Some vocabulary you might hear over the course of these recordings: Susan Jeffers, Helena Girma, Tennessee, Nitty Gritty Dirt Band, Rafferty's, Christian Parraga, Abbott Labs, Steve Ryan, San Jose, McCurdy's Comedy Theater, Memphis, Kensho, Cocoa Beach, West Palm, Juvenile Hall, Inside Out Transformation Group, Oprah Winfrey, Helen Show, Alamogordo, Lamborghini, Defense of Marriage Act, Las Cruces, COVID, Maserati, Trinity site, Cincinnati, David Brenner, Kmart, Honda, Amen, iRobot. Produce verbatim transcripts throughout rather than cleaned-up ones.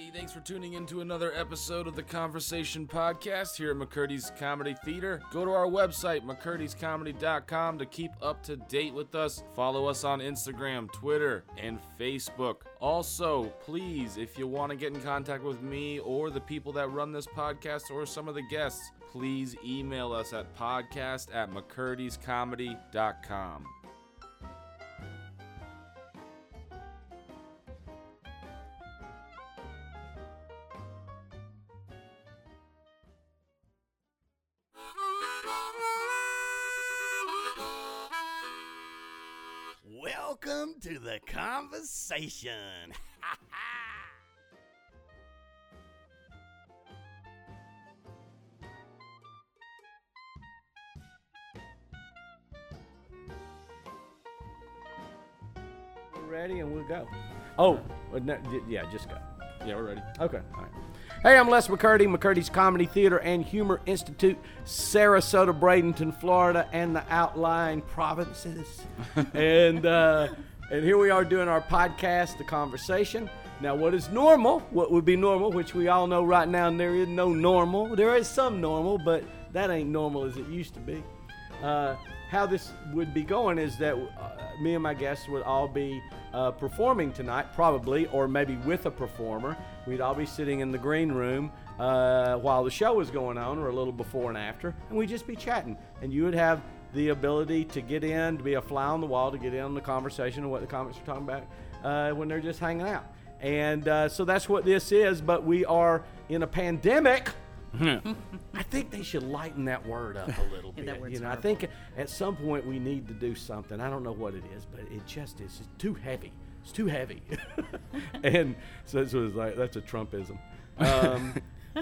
everybody. Thanks for tuning in to another episode of the Conversation Podcast here at McCurdy's Comedy Theater. Go to our website, mccurdys comedy dot com, to keep up to date with us. Follow us on Instagram, Twitter, and Facebook. Also, please, if you want to get in contact with me or the people that run this podcast or some of the guests, please email us at podcast at mccurdys comedy dot com. Welcome to the conversation. We're ready and we'll go. Oh, no, yeah, just go. Yeah, we're ready. Okay. All right. Hey, I'm Les McCurdy, McCurdy's Comedy Theater and Humor Institute, Sarasota-Bradenton, Florida, and the outlying provinces. and uh, and here we are doing our podcast, The Conversation. Now, what is normal, what would be normal, which we all know right now, and there is no normal. There is some normal, but that ain't normal as it used to be. Uh, how this would be going is that uh, me and my guests would all be uh, performing tonight, probably, or maybe with a performer. We'd all be sitting in the green room uh, while the show was going on, or a little before and after, and we'd just be chatting. And you would have the ability to get in, to be a fly on the wall, to get in on the conversation of what the comics are talking about uh, when they're just hanging out. And uh, so that's what this is, but we are in a pandemic. I think they should lighten that word up a little bit. Yeah, you know, I think at some point we need to do something. I don't know what it is, but it just is it's too heavy. It's too heavy. And so it was like, that's a Trumpism. Um,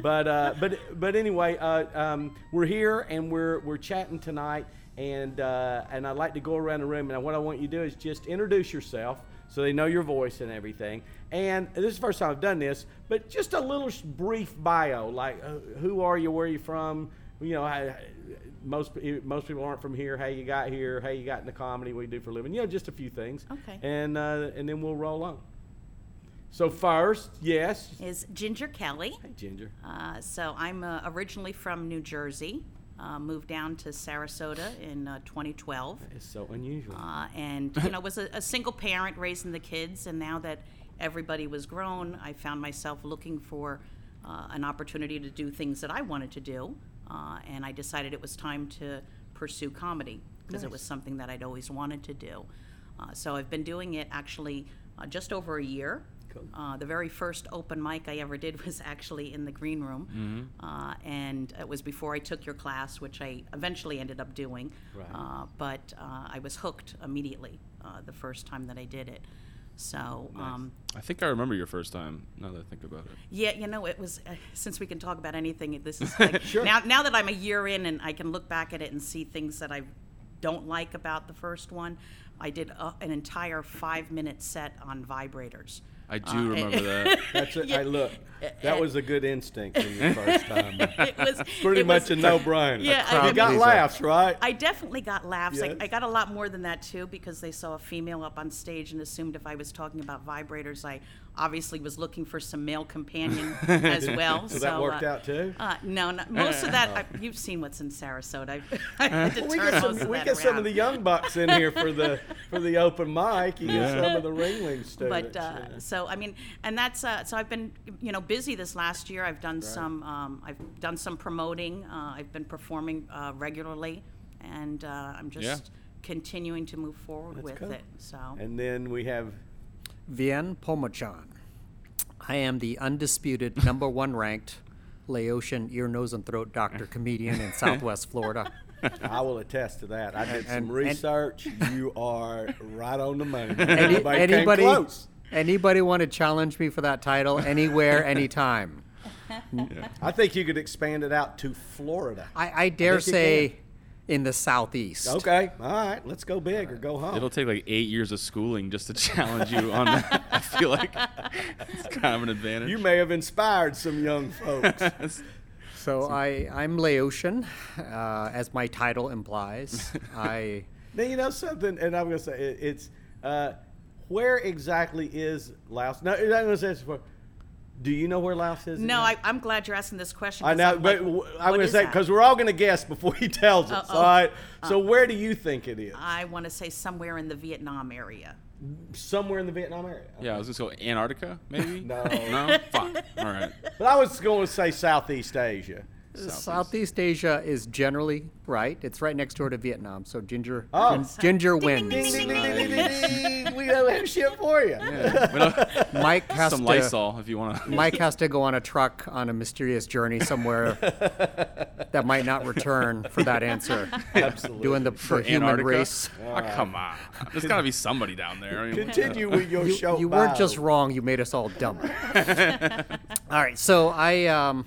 but uh, but but anyway, uh, um, we're here and we're we're chatting tonight, and uh, and I'd like to go around the room, and what I want you to do is just introduce yourself so they know your voice and everything. And this is the first time I've done this, but just a little brief bio, like uh, who are you, where are you from? You know, I, I, most most people aren't from here. How you got here? How you got into comedy? What you do for a living? You know, just a few things. Okay. And uh, and then we'll roll on. So first, yes, is Ginger Kelly. Hey, Ginger. Uh, so I'm uh, originally from New Jersey. Uh, moved down to Sarasota in uh, twenty twelve. That is so unusual. Uh, and you know, was a, a single parent raising the kids, and now that everybody was grown, I found myself looking for uh, an opportunity to do things that I wanted to do. Uh, and I decided it was time to pursue comedy because nice. It was something that I'd always wanted to do. Uh, so I've been doing it actually uh, just over a year. Cool. Uh, the very first open mic I ever did was actually in the green room. Mm-hmm. Uh, and it was before I took your class, which I eventually ended up doing. Right. Uh, but uh, I was hooked immediately uh, the first time that I did it. So nice. um, I think I remember your first time, now that I think about it. Yeah, you know, it was, uh, since we can talk about anything, this is like, sure. now now that I'm a year in and I can look back at it and see things that I don't like about the first one, I did a, an entire five-minute set on vibrators. I do uh, remember and, that. That's it. Yeah. I look. That was a good instinct from the first time. It was pretty it much was, a no-brainer. Yeah, I, I got exactly. laughs, right? I definitely got laughs. Yes. I, I got a lot more than that too, because they saw a female up on stage and assumed if I was talking about vibrators, I obviously was looking for some male companion as well. So, so that worked uh, out too. Uh, no, no, most of that. I, you've seen what's in Sarasota. I had to well, turn we get, some, we get some of the young bucks in here for the for the open mic. You yeah. get some of the Ringling students. But uh, yeah. so So I mean, and that's uh, so I've been, you know, busy this last year. I've done right. some, um, I've done some promoting. Uh, I've been performing uh, regularly, and uh, I'm just yeah. continuing to move forward that's with cool. it. So. And then we have Viengsouk Phommachanh. I am the undisputed number one ranked Laotian ear, nose, and throat doctor comedian in Southwest Florida. I will attest to that. I did and, some and, research. And you are right on the money. Any, anybody, anybody came close. Anybody want to challenge me for that title anywhere, anytime? Yeah. I think you could expand it out to Florida. I, I dare I say in the Southeast. Okay. All right. Let's go big or go home. It'll take like eight years of schooling just to challenge you on that. I feel like it's kind of an advantage. You may have inspired some young folks. So I, I'm Laotian, uh, as my title implies. I. Now, you know something, and I'm going to say it, it's... Uh, where exactly is Laos? No, I'm going to say this before. Do you know where Laos is? No, I, I'm glad you're asking this question. I know, I'm but like, I'm going to say, because we're all going to guess before he tells us. Uh-oh. All right. So um, where do you think it is? I want to say somewhere in the Vietnam area. Somewhere in the Vietnam area. Okay. Yeah, I was just going to Antarctica, maybe? No. No? Fuck. All right. But I was going to say Southeast Asia. Southeast. Southeast Asia is generally right. It's right next door to Vietnam, so Ginger oh. gin, Ginger wins. Ding, ding, ding, ding, ding, ding, ding. We don't have shit for you. Yeah. Mike has some to, Lysol if you want to. Mike has to go on a truck on a mysterious journey somewhere that might not return for that answer. Absolutely. Doing the, the human Antarctica? Race. Oh, come on. There's got to be somebody down there. I mean, continue with your you, show. You weren't just wrong. You made us all dumb. All right, so I... Um,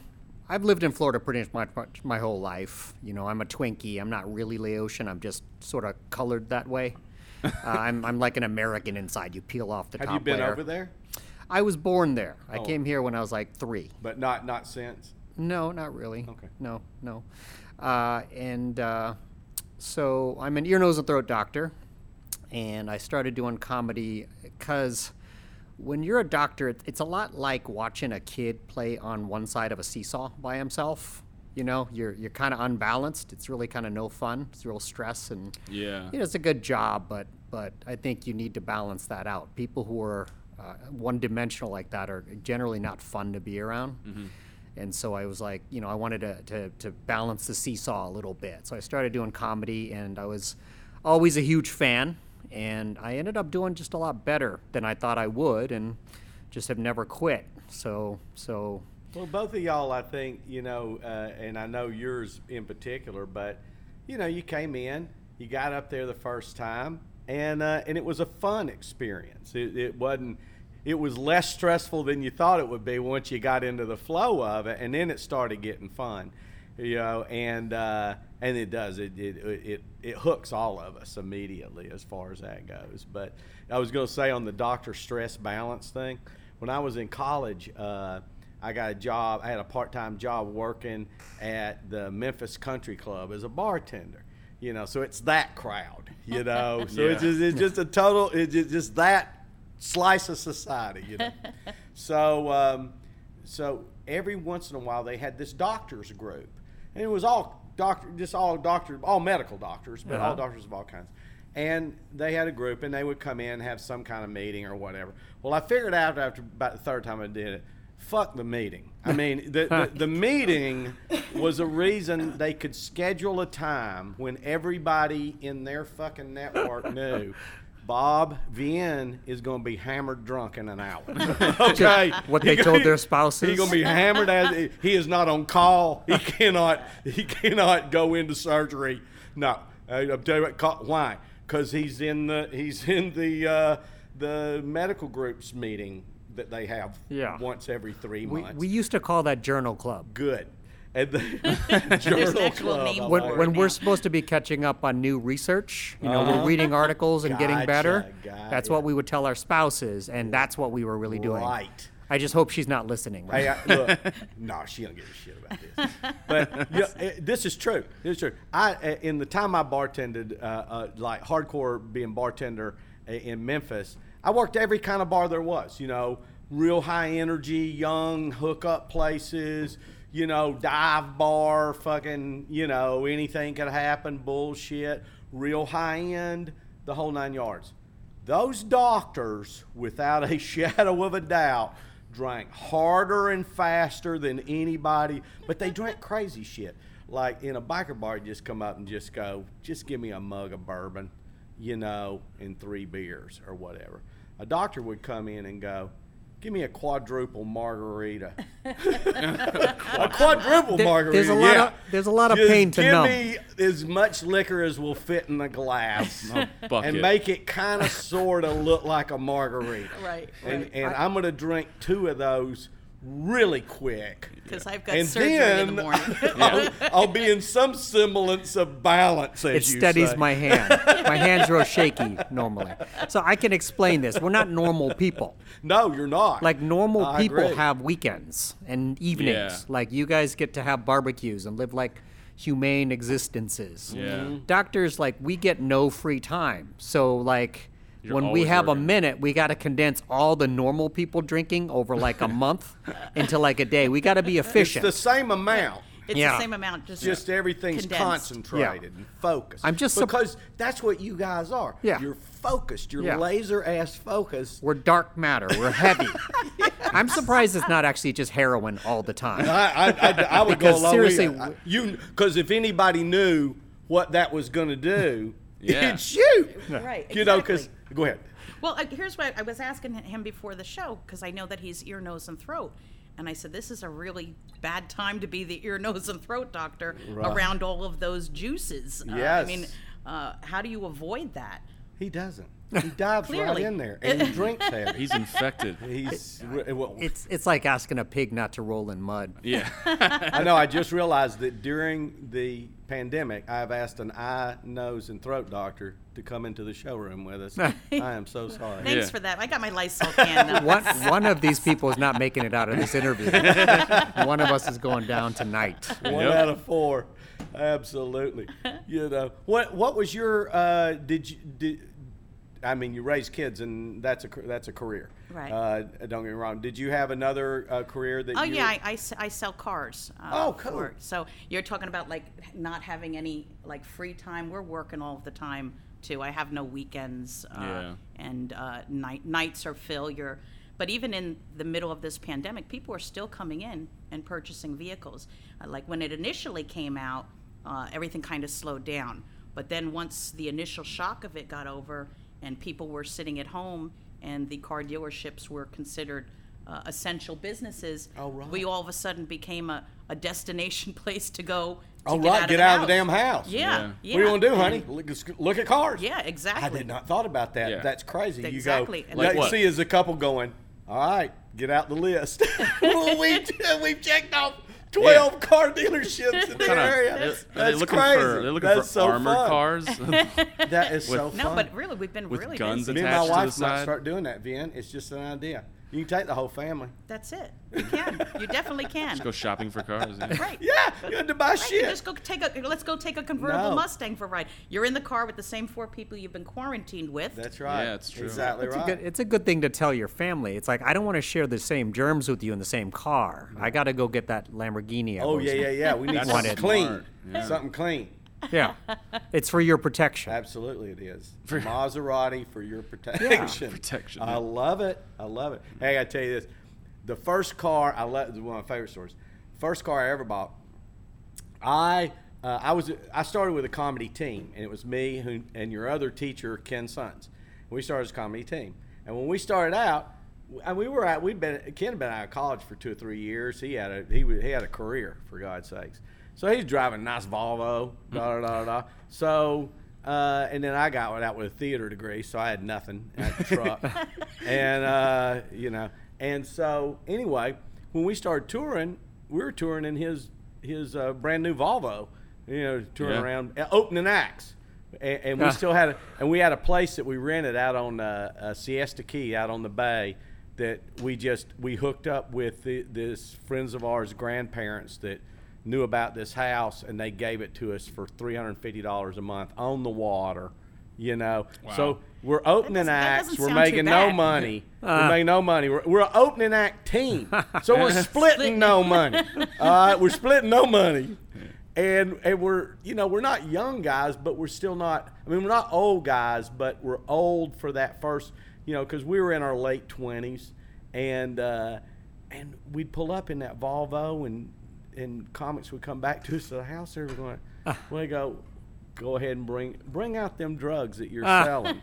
I've lived in Florida pretty much my, much my whole life. You know, I'm a Twinkie. I'm not really Laotian. I'm just sort of colored that way. Uh, I'm I'm like an American inside. You peel off the Have top Have you been layer. Over there? I was born there. Oh. I came here when I was like three. But not not since? No, not really. Okay. No, no. Uh, and uh, so I'm an ear, nose, and throat doctor. And I started doing comedy because... When you're a doctor, it's a lot like watching a kid play on one side of a seesaw by himself. You know, you're you're kind of unbalanced. It's really kind of no fun. It's real stress, and yeah, you know, it's a good job, but but I think you need to balance that out. People who are uh, one-dimensional like that are generally not fun to be around. Mm-hmm. And so I was like, you know, I wanted to, to to balance the seesaw a little bit. So I started doing comedy, and I was always a huge fan. And I ended up doing just a lot better than I thought I would, and just have never quit. So, so. Well, both of y'all, I think, you know, uh, and I know yours in particular, but, you know, you came in, you got up there the first time, and uh, and it was a fun experience. It, it wasn't, it was less stressful than you thought it would be once you got into the flow of it, and then it started getting fun. You know, and uh, and it does. It, it it it hooks all of us immediately as far as that goes. But I was going to say on the doctor stress balance thing, when I was in college, uh, I got a job. I had a part-time job working at the Memphis Country Club as a bartender. You know, so it's that crowd. You know, so yeah. it's just, it's just a total. It's just that slice of society. You know, so um, so every once in a while they had this doctors group. And it was all doctor, just all doctor, all medical doctors, but uh-huh. all doctors of all kinds. And they had a group, and they would come in and have some kind of meeting or whatever. Well, I figured out after about the third time I did it, fuck the meeting. I mean, the the, the meeting was a reason they could schedule a time when everybody in their fucking network knew. Bob Vien is going to be hammered drunk in an hour. Okay. What they told their spouses. He's going to be hammered. As he is not on call. He cannot. He cannot go into surgery. No. I'm telling you what. Why? Because he's in the. He's in the. Uh, the medical group's meeting that they have. Yeah. Once every three months. We, we used to call that Journal Club. Good. At the Journal Club. When, when we're supposed to be catching up on new research, you know, uh-huh. we're reading articles and gotcha, getting better. Gotcha. That's what we would tell our spouses, and that's what we were really doing. Right. I just hope she's not listening. Right? Hey, I, look, no, she don't give a shit about this. But you know, this is true. This is true. I in the time I bartended, uh, uh, like hardcore being bartender in Memphis, I worked every kind of bar there was. You know, real high energy, young hookup places. You know, dive bar, fucking, you know, anything could happen, bullshit, real high end, the whole nine yards. Those doctors, without a shadow of a doubt, drank harder and faster than anybody, but they drank crazy shit. Like in a biker bar, you just come up and just go, just give me a mug of bourbon, you know, and three beers or whatever. A doctor would come in and go, give me a quadruple margarita. A quadruple there, margarita, there's a lot yeah. Of, there's a lot of just pain to give numb. Give me as much liquor as will fit in the glass and make it kind of sort of look like a margarita. Right. And, right. and I, I'm going to drink two of those really quick. Because I've got and surgery then, in the morning. I'll, I'll be in some semblance of balance, as it you steadies say. My hand. My hand's real shaky normally. So I can explain this. We're not normal people. No, you're not. Like normal I people agree. Have weekends and evenings. Yeah. Like you guys get to have barbecues and live like humane existences. Yeah. Mm-hmm. Doctors, like we get no free time. So like You're when we have working. a minute, we got to condense all the normal people drinking over like a month into like a day. We got to be efficient. It's the same amount. It's yeah. the same amount. Just, just everything's condensed. concentrated yeah. and focused. I'm just because sup- that's what you guys are. Yeah. You're focused. You're yeah. laser-ass focused. We're dark matter. We're heavy. Yes. I'm surprised it's not actually just heroin all the time. I, I, I, I would because go along seriously, with you. Because if anybody knew what that was going to do, yeah. it'd shoot. Right. You exactly. know, because go ahead. Well, here's what I was asking him before the show, because I know that he's ear, nose, and throat. And I said, this is a really bad time to be the ear, nose, and throat doctor right. around all of those juices. Yes. Uh, I mean, uh, how do you avoid that? He doesn't. He dives Clearly. right in there, and he drinks heavy. He's infected. He's it, well, it's it's like asking a pig not to roll in mud. Yeah. I know. I just realized that during the pandemic, I've asked an eye, nose, and throat doctor to come into the showroom with us. I am so sorry. Thanks yeah. for that. I got my Lysol can. one, one of these people is not making it out of this interview. One of us is going down tonight. One yep. out of four. Absolutely. You know what? What was your? Uh, did you? Did, I mean, you raise kids, and that's a that's a career. Right. Uh, don't get me wrong. Did you have another uh, career that? Oh you yeah, I, I, I sell cars. Uh, oh, cool. For, so you're talking about like not having any like free time. We're working all the time too. I have no weekends. Uh, yeah. And uh, night nights are failure. But even in the middle of this pandemic, people are still coming in and purchasing vehicles. Uh, like when it initially came out, uh, everything kind of slowed down. But then once the initial shock of it got over, and people were sitting at home, and the car dealerships were considered uh, essential businesses. Oh, right. We all of a sudden became a, a destination place to go to oh, get, right. out, get of out of the damn house. Yeah, yeah. yeah. What are you going to do, honey? Look, look at cars. Yeah, exactly. I did not thought about that. Yeah. That's crazy. Exactly. You go, like what you see is a couple going, all right, get out the list. well, we, we've checked off twelve yeah. car dealerships in the area. That's, that's looking crazy. For, they're looking that's for so armored fun. Cars. That is with, so fun. No, but really, we've been with really guns busy. Me and my wife might start doing that, Vien. It's just an idea. You can take the whole family. That's it. You can. You definitely can. Just go shopping for cars. Yeah. Right. Yeah. You had to buy right. shit. You just go take a. Let's go take a convertible no. Mustang for a ride. You're in the car with the same four people you've been quarantined with. That's right. Yeah, it's true. Exactly it's right. A good, it's a good thing to tell your family. It's like I don't want to share the same germs with you in the same car. No. I got to go get that Lamborghini. Oh yeah, yeah, yeah. We need something clean. Yeah. Something clean. Yeah, it's for your protection. Absolutely, it is. For Maserati for your protection. Yeah. Protection. I love it. I love it. Hey, I tell you this: the first car I love, one of my favorite stories. First car I ever bought. I uh, I was I started with a comedy team, and it was me who, and your other teacher, Ken Sons. We started as a comedy team, and when we started out, we were out. We'd been Ken had been out of college for two or three years. He had a he he had a career, for God's sakes. So he's driving a nice Volvo, da da da da. So, uh, and then I got out with a theater degree, so I had nothing. I had a truck, and uh, you know. And so anyway, when we started touring, we were touring in his his uh, brand new Volvo, you know, touring yeah. around, uh, opening acts, and, and we uh. still had a and we had a place that we rented out on uh, uh, Siesta Key, out on the bay, that we just we hooked up with the, this friends of ours' grandparents that knew about this house, and they gave it to us for three hundred fifty dollars a month on the water, you know. Wow. So we're opening acts. We're making no money. Uh, we're making no money. We're, we're an opening act team. So we're splitting no money. Uh, we're splitting no money. And and we're, you know, we're not young guys, but we're still not, I mean, we're not old guys, but we're old for that first, you know, because we were in our late twenties. And, uh, and we'd pull up in that Volvo, and, and comics would come back to us to the house. They were going, uh, we go, go ahead and bring bring out them drugs that you're uh, selling,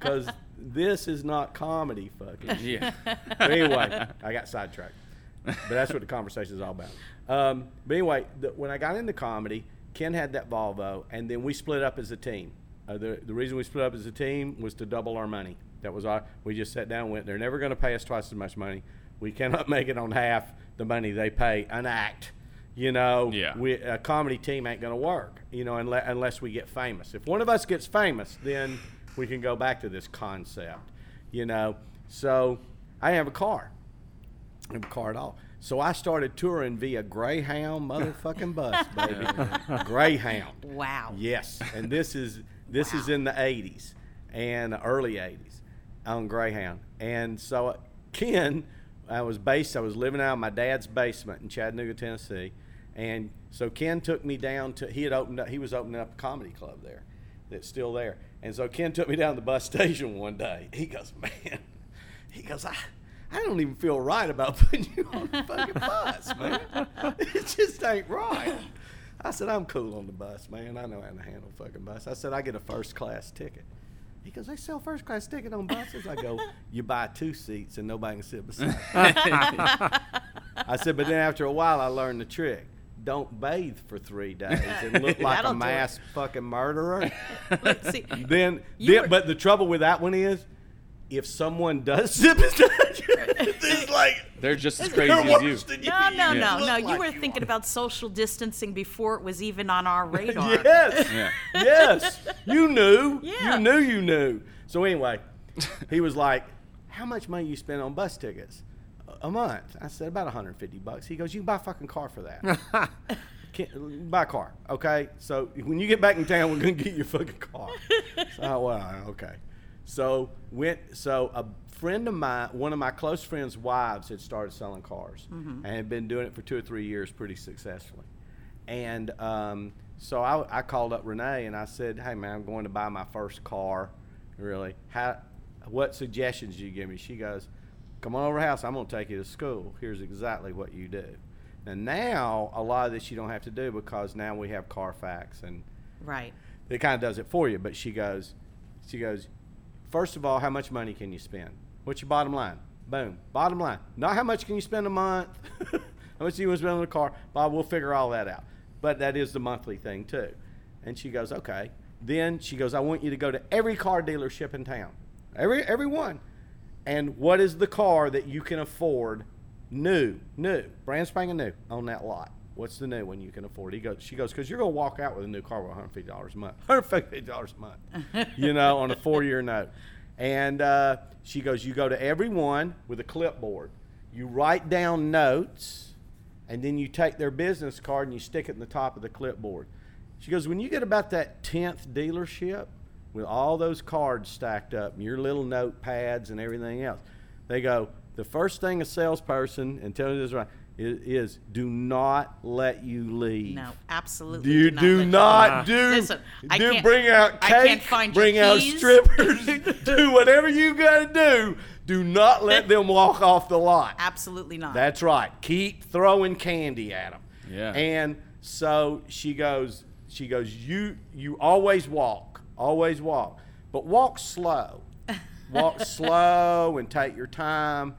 because this is not comedy, fucking. Yeah. But anyway, I got sidetracked, but that's what the conversation is all about. Um, but anyway, the, when I got into comedy, Ken had that Volvo, and then we split up as a team. Uh, the the reason we split up as a team was to double our money. That was our. We just sat down and went, they're never going to pay us twice as much money. We cannot make it on half the money they pay an act. You know, yeah. we, a comedy team ain't going to work, you know, unless, unless we get famous. If one of us gets famous, then we can go back to this concept, you know. So I have a car. I have a car at all. So I started touring via Greyhound motherfucking bus, baby. Greyhound. Wow. Yes. And this is this wow. is in the eighties. and the early eighties on Greyhound. And so Ken, I was based, I was living out of my dad's basement in Chattanooga, Tennessee. And so Ken took me down to, he had opened up, he was opening up a comedy club there that's still there. And so Ken took me down to the bus station one day. He goes, man, he goes, I, I don't even feel right about putting you on the fucking bus, man. It just ain't right. I said, I'm cool on the bus, man. I know how to handle a fucking bus. I said, I get a first-class ticket. He goes, they sell first-class ticket on buses? I go, you buy two seats and nobody can sit beside you. I said, but then after a while, I learned the trick. Don't bathe for three days and look like a mass fucking murderer. Let's see. Then, then were- but the trouble with that one is, if someone does zip his it's like they're just as crazy as you. you. No, no, yeah. no, no. You like were you thinking are. about social distancing before it was even on our radar. Yes, yeah. yes. You knew. Yeah. You knew. You knew. So anyway, he was like, "How much money you spend on bus tickets a month?" I said, "About one hundred fifty bucks." He goes, "You can buy a fucking car for that." Can't, buy a car, okay? So when you get back in town, we're gonna get you a fucking car. So well, okay. So went. So a friend of mine, one of my close friends' wives, had started selling cars mm-hmm. and had been doing it for two or three years pretty successfully. And um, so I, I called up Renee and I said, "Hey man, I'm going to buy my first car. Really, how? What suggestions do you give me?" She goes, "Come on over to the house. I'm going to take you to school. Here's exactly what you do." And now a lot of this you don't have to do because now we have Carfax and right. It kind of does it for you. But she goes, she goes. First of all, how much money can you spend? What's your bottom line? Boom. Bottom line. Not how much can you spend a month. How much do you want to spend on a car? Bob, we'll figure all that out. But that is the monthly thing, too. And she goes, okay. Then she goes, I want you to go to every car dealership in town. Every every one. And what is the car that you can afford new, new, brand spanking new on that lot? What's the new one you can afford? He goes, she goes, because you're going to walk out with a new car with one hundred fifty dollars a month. one hundred fifty dollars a month, you know, on a four-year note. And uh, she goes, you go to every one with a clipboard. You write down notes, and then you take their business card and you stick it in the top of the clipboard. She goes, when you get about that tenth dealership with all those cards stacked up and your little notepads and everything else, they go, the first thing a salesperson, and tell me this right, It is do not let you leave. No, absolutely. You do not, do, not do. Listen, do I can't, bring out cake. I can't find bring your out keys. Strippers. Do whatever you got to do. Do not let them walk off the lot. Absolutely not. That's right. Keep throwing candy at them. Yeah. And so she goes. She goes. You you always walk. Always walk. But walk slow. Walk slow and take your time.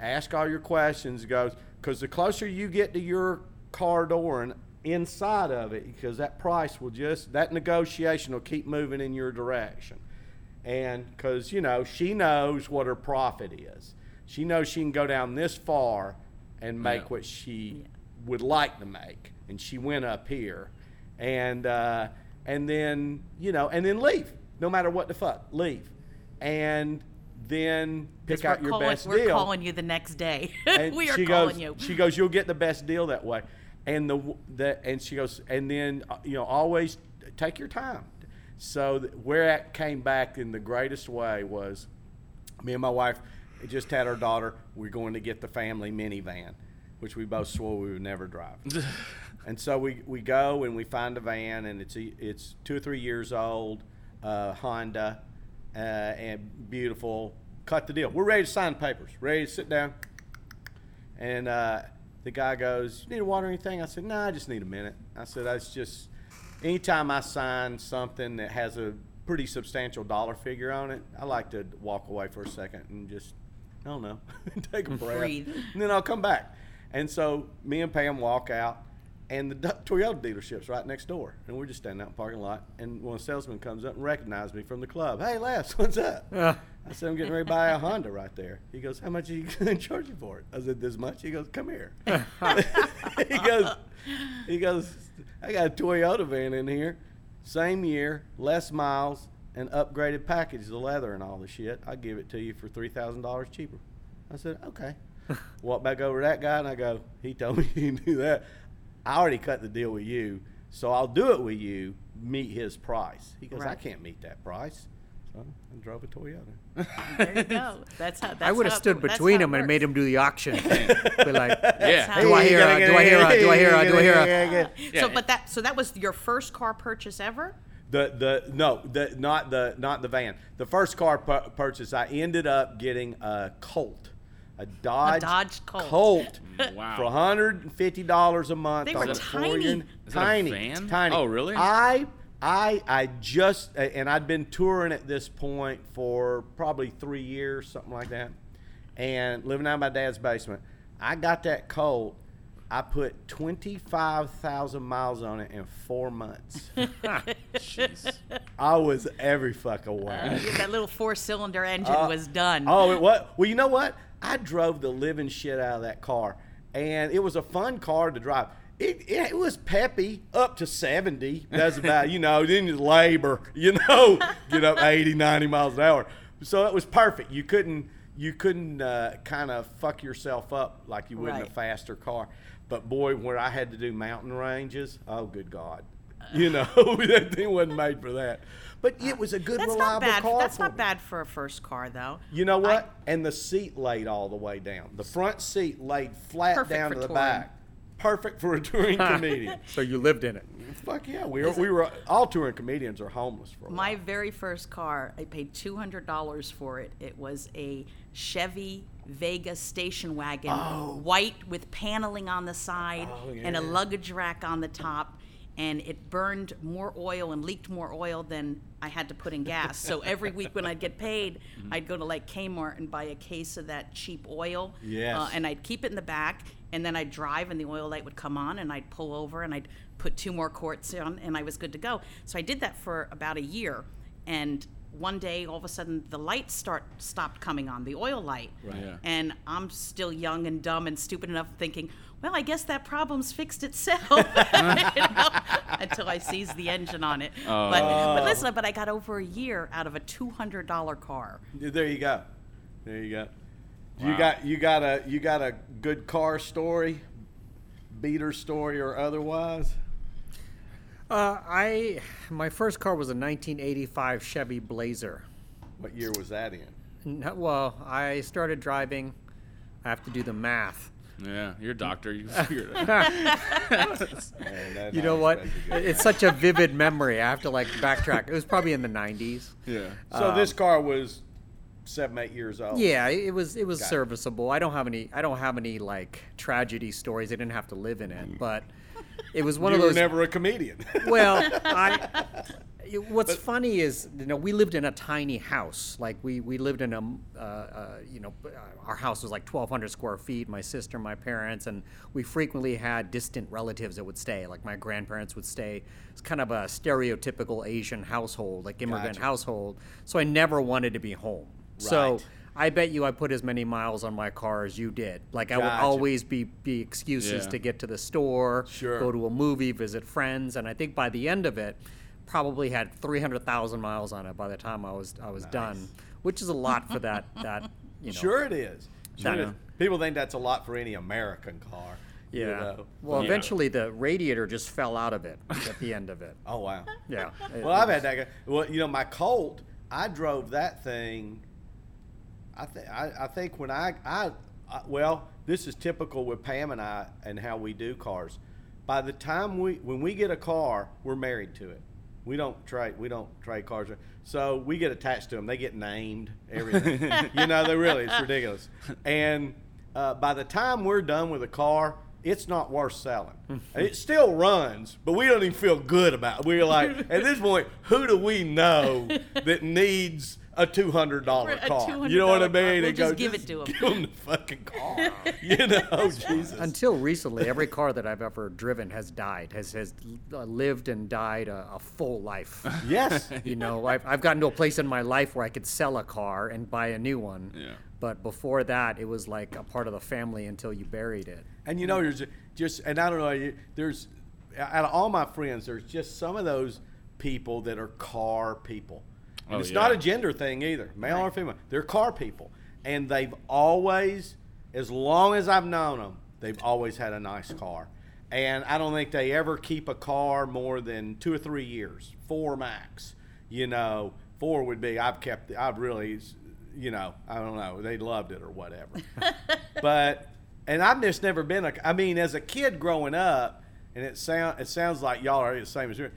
Ask all your questions. Goes. Because the closer you get to your car door and inside of it, because that price will just, that negotiation will keep moving in your direction. And because, you know, she knows what her profit is. She knows she can go down this far and make yeah. what she yeah. would like to make. And she went up here. And, uh, and then, you know, and then leave. No matter what the fuck, leave. And then pick out your calling, best we're deal. We're calling you the next day. we are she calling goes, you. She goes, you'll get the best deal that way. And the, the and she goes, and then, you know, always take your time. So that where that came back in the greatest way was me and my wife just had our daughter. We're going to get the family minivan, which we both swore we would never drive. And so we, we go and we find a van, and it's, a, it's two or three years old, uh, Honda. Uh, and beautiful, cut the deal. We're ready to sign papers, ready to sit down. And uh, the guy goes, you need water or anything? I said, no, nah, I just need a minute. I said, it's just, anytime I sign something that has a pretty substantial dollar figure on it, I like to walk away for a second and just, I don't know, take a breath. Breathe. And then I'll come back. And so me and Pam walk out, and the Toyota dealership's right next door. And we're just standing out in the parking lot. And one salesman comes up and recognizes me from the club. Hey, Les, what's up? Yeah. I said, I'm getting ready to buy a Honda right there. He goes, how much are you going to charge you for it? I said, this much? He goes, come here. he goes, He goes, I got a Toyota van in here. Same year, less miles, and upgraded package, the leather and all the shit. I'll give it to you for three thousand dollars cheaper. I said, okay. Walk back over to that guy, and I go, he told me he didn't do that. I already cut the deal with you, so I'll do it with you, meet his price. He goes, right. I can't meet that price. So I drove a Toyota. There you go. That's how. That's I would have stood it, between them and made them do the auction thing. Be like, yeah. Do I hear? Uh, do I hear? Uh, do I hear? Uh, do I hear? Uh, yeah. Yeah. So, but that. So that was your first car purchase ever. The the no the not the not the van. The first car pu- purchase, I ended up getting a Colt. A Dodge, a Dodge Colt, Colt wow. for one hundred fifty dollars a month. They were a tiny. Is that tiny, a van? Tiny. Oh, really? I, I, I just, and I'd been touring at this point for probably three years, something like that, and living out in my dad's basement. I got that Colt. I put twenty-five thousand miles on it in four months. Jeez. I was every fucking way. Uh, that little four-cylinder engine uh, was done. Oh, it was. Well, you know what? I drove the living shit out of that car, and it was a fun car to drive. It it was peppy up to seventy. That's about, you know, then you labor, you know, get up eighty, ninety miles an hour. So it was perfect. You couldn't you couldn't uh, kind of fuck yourself up like you would right. in a faster car. But boy, where I had to do mountain ranges, oh good God, you know, that thing wasn't made for that. But it was a good, that's reliable not bad. car. That's not me. Bad for a first car, though. You know what? I, and the seat laid all the way down. The front seat laid flat down to the touring. back. Perfect for a touring comedian. So you lived in it. Fuck yeah. We were, we were all touring comedians are homeless for a My while. Very first car, I paid two hundred dollars for it. It was a Chevy Vega station wagon, oh. white with paneling on the side oh, yeah. and a luggage rack on the top. And it burned more oil and leaked more oil than I had to put in gas. So every week when I'd get paid, mm-hmm. I'd go to like Kmart and buy a case of that cheap oil. Yes. Uh, and I'd keep it in the back, and then I'd drive and the oil light would come on and I'd pull over and I'd put two more quarts on and I was good to go. So I did that for about a year. And one day, all of a sudden, the lights start stopped coming on, the oil light. Right. Yeah. And I'm still young and dumb and stupid enough thinking, well, I guess that problem's fixed itself, you know, until I seized the engine on it. Oh. But, but listen, but I got over a year out of a two hundred dollars car. There you go. There you go. Wow. You got you got a you got a good car story, beater story or otherwise. Uh, I my first car was a nineteen eighty-five Chevy Blazer. What year was that in? No, well, I started driving. I have to do the math. Yeah, you're a doctor. You can figure it out. You know what? It's such a vivid memory. I have to like backtrack. It was probably in the nineties. Yeah. So um, this car was seven, eight years old. Yeah, it was. It was Got serviceable. It. I don't have any. I don't have any like tragedy stories. I didn't have to live in it, but it was one you of those. You were never a comedian. Well, I. What's but, funny is, you know, we lived in a tiny house. Like we, we lived in a, uh, uh, you know, our house was like twelve hundred square feet. My sister, my parents, and we frequently had distant relatives that would stay. Like my grandparents would stay. It's kind of a stereotypical Asian household, like immigrant gotcha. household. So I never wanted to be home. Right. So I bet you I put as many miles on my car as you did. Like I gotcha. would always be, be excuses yeah. to get to the store, sure. go to a movie, visit friends, and I think by the end of it, probably had three hundred thousand miles on it by the time I was I was nice. done, which is a lot for that, that you know. Sure it is. Sure it is. People think that's a lot for any American car. Yeah. You know? Well, yeah. Eventually the radiator just fell out of it at the end of it. Oh, wow. Yeah. Well, was, I've had that. Well, you know, my Colt, I drove that thing, I, th- I, I think when I, I, I, well, this is typical with Pam and I and how we do cars. By the time we, when we get a car, we're married to it. We don't trade. We don't trade cars, so we get attached to them. They get named, everything. You know, they really. It's ridiculous. And uh, by the time we're done with a car, it's not worth selling. It still runs, but we don't even feel good about it. We're like, at this point, who do we know that needs a two hundred dollars car? A two hundred dollars you know what I mean? We'll just go, give just it to them. Give them the fucking car. You know, Jesus. Until recently, every car that I've ever driven has died, has has lived and died a, a full life. Yes. You know, I've, I've gotten to a place in my life where I could sell a car and buy a new one. Yeah. But before that, it was like a part of the family until you buried it. And you know, there's just, and I don't know, there's, out of all my friends, there's just some of those people that are car people. And oh, it's yeah. not a gender thing either, male right. or female. They're car people. And they've always, as long as I've known them, they've always had a nice car. And I don't think they ever keep a car more than two or three years, four max, you know, four would be I've kept – I've really – you know, I don't know. They loved it or whatever. But – and I've just never been – I mean, as a kid growing up, and it, sound, it sounds like y'all are the same as me.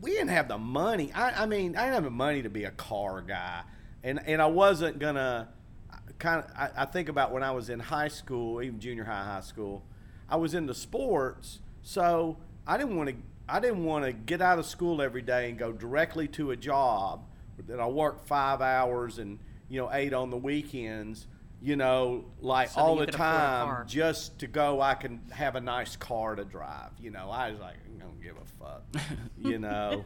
We didn't have the money. I, I mean, I didn't have the money to be a car guy. And and I wasn't going to – kind of. I, I think about when I was in high school, even junior high, high school, I was into sports, so I didn't want to – I didn't want to get out of school every day and go directly to a job that I worked five hours and, you know, eight on the weekends, you know, like all the time just to go, I can have a nice car to drive. You know, I was like, I don't give a fuck, you know.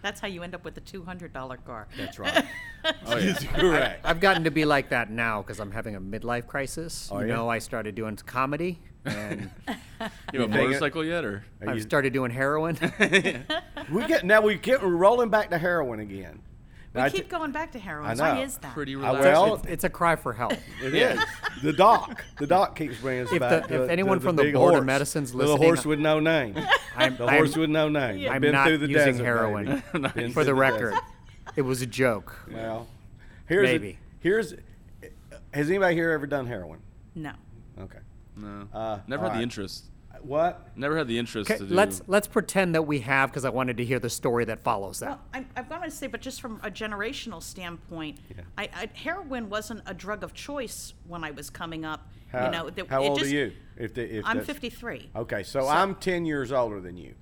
That's how you end up with a two hundred dollars car. That's right. Oh, yeah. Correct. I, I've gotten to be like that now because I'm having a midlife crisis. Oh, you yeah? know, I started doing comedy. And you have a motorcycle yet, or I started doing heroin. we get now we get we're rolling back to heroin again. We now keep t- going back to heroin. I know. Why is that? Pretty relaxed. Well, it's, it's a cry for help. It is. The doc, the doc keeps bringing us if back. The, to, if anyone to, from the, the board horse. of medicine's listening, the horse with no name. I'm, the I'm, horse with no name. Yeah. I'm been not through the using desert, heroin. Not for the record, it was a joke. Well, here's Maybe. A, here's. Has anybody here ever done heroin? No. Okay. No, uh, never had right. the interest. What? Never had the interest to do. Let's let's pretend that we have, because I wanted to hear the story that follows that. Well, I'm, I'm going to say, but just from a generational standpoint, yeah. I, I, heroin wasn't a drug of choice when I was coming up. How, you know, that, how old just, are you? If the, if I'm fifty-three. Okay, so, so I'm ten years older than you,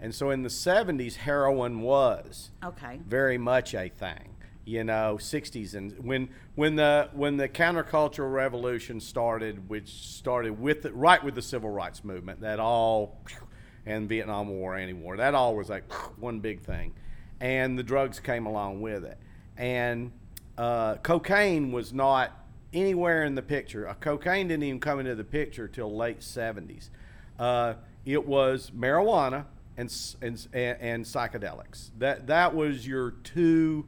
and so in the seventies, heroin was okay very much a thing. You know, sixties, and when when the when the countercultural revolution started, which started with the, right with the civil rights movement, that all, and Vietnam War, anti-war, that all was like one big thing, and the drugs came along with it, and uh, cocaine was not anywhere in the picture. Uh, cocaine didn't even come into the picture till late seventies. Uh, it was marijuana and and and psychedelics. That that was your two.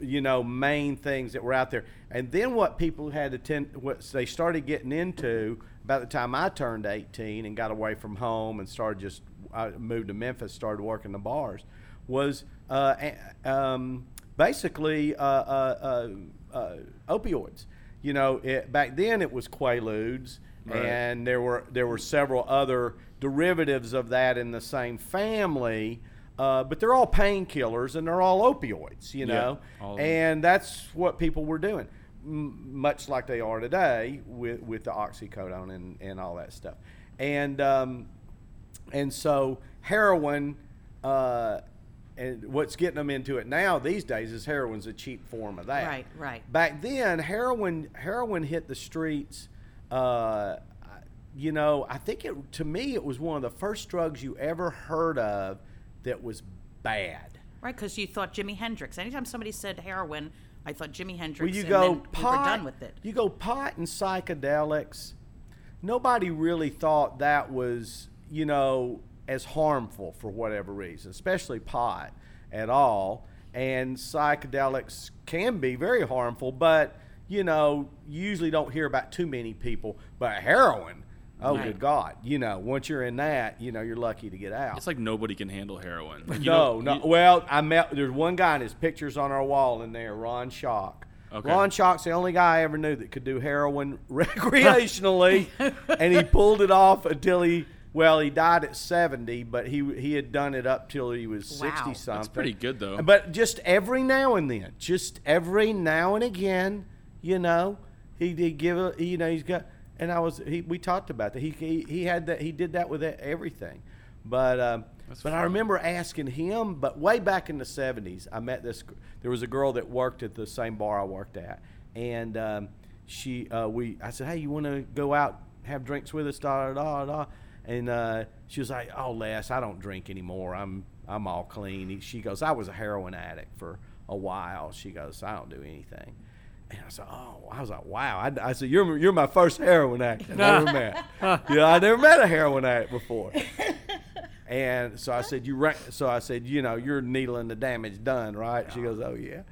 You know, main things that were out there. And then what people had to tend, what they started getting into about the time I turned eighteen and got away from home and started just, I moved to Memphis, started working the bars, was uh, um, basically uh, uh, uh, uh, opioids. You know, it, back then it was Quaaludes, right. and there were there were several other derivatives of that in the same family. Uh, but they're all painkillers and they're all opioids, you know, yeah, and that's what people were doing, m- much like they are today with, with the oxycodone and, and all that stuff. And um, and so heroin, uh, and what's getting them into it now these days is heroin's a cheap form of that. Right, right. Back then, heroin heroin hit the streets, uh, you know, I think it to me it was one of the first drugs you ever heard of that was bad. Right, because you thought Jimi Hendrix. Anytime somebody said heroin, I thought Jimi Hendrix, well, you and go then pot, we were done with it. You go pot and psychedelics. Nobody really thought that was, you know, as harmful for whatever reason, especially pot at all. And psychedelics can be very harmful, but, you know, you usually don't hear about too many people. But heroin... Oh, right. Good God. You know, once you're in that, you know, you're lucky to get out. It's like nobody can handle heroin. Like, you no, know, no. You, well, I met, there's one guy and his picture's on our wall in there, Ron Shock. Okay. Ron Shock's the only guy I ever knew that could do heroin recreationally, and he pulled it off until he, well, he died at seventy, but he he had done it up till he was sixty-something. Wow. That's pretty good, though. But just every now and then, just every now and again, you know, he did give a, you know, he's got... And I was, he, we talked about that. He, he he had that. He did that with everything, but um, but funny. I remember asking him. But way back in the seventies, I met this. There was a girl that worked at the same bar I worked at, and um, she uh, we I said, hey, you want to go out have drinks with us? Da da da da. And uh, she was like, oh, Les, I don't drink anymore. I'm I'm all clean. She goes, I was a heroin addict for a while. She goes, I don't do anything. And I said, oh, I was like, wow. I, I said, you're you're my first heroin addict I never met. You know, I never met a heroin addict before. And so I said, you re-, so I said, you know, you're needling the damage done, right? She goes, oh yeah.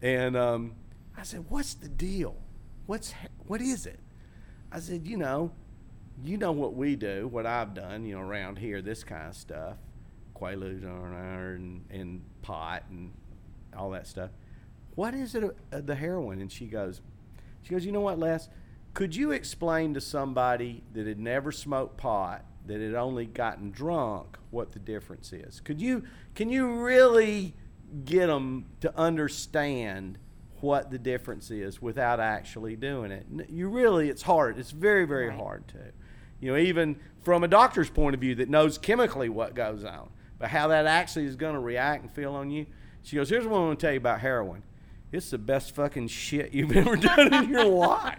And um, I said, what's the deal? What's what is it? I said, you know, you know what we do, what I've done, you know, around here, this kind of stuff, Quaaludes and and pot and all that stuff. What is it, uh, the heroin? And she goes, she goes, you know what, Les? Could you explain to somebody that had never smoked pot, that had only gotten drunk, what the difference is? Could you, can you really get them to understand what the difference is without actually doing it? You really, it's hard. It's very, very right. hard to. You know, even from a doctor's point of view that knows chemically what goes on, but how that actually is going to react and feel on you. She goes, here's what I'm going to tell you about heroin. It's the best fucking shit you've ever done in your life.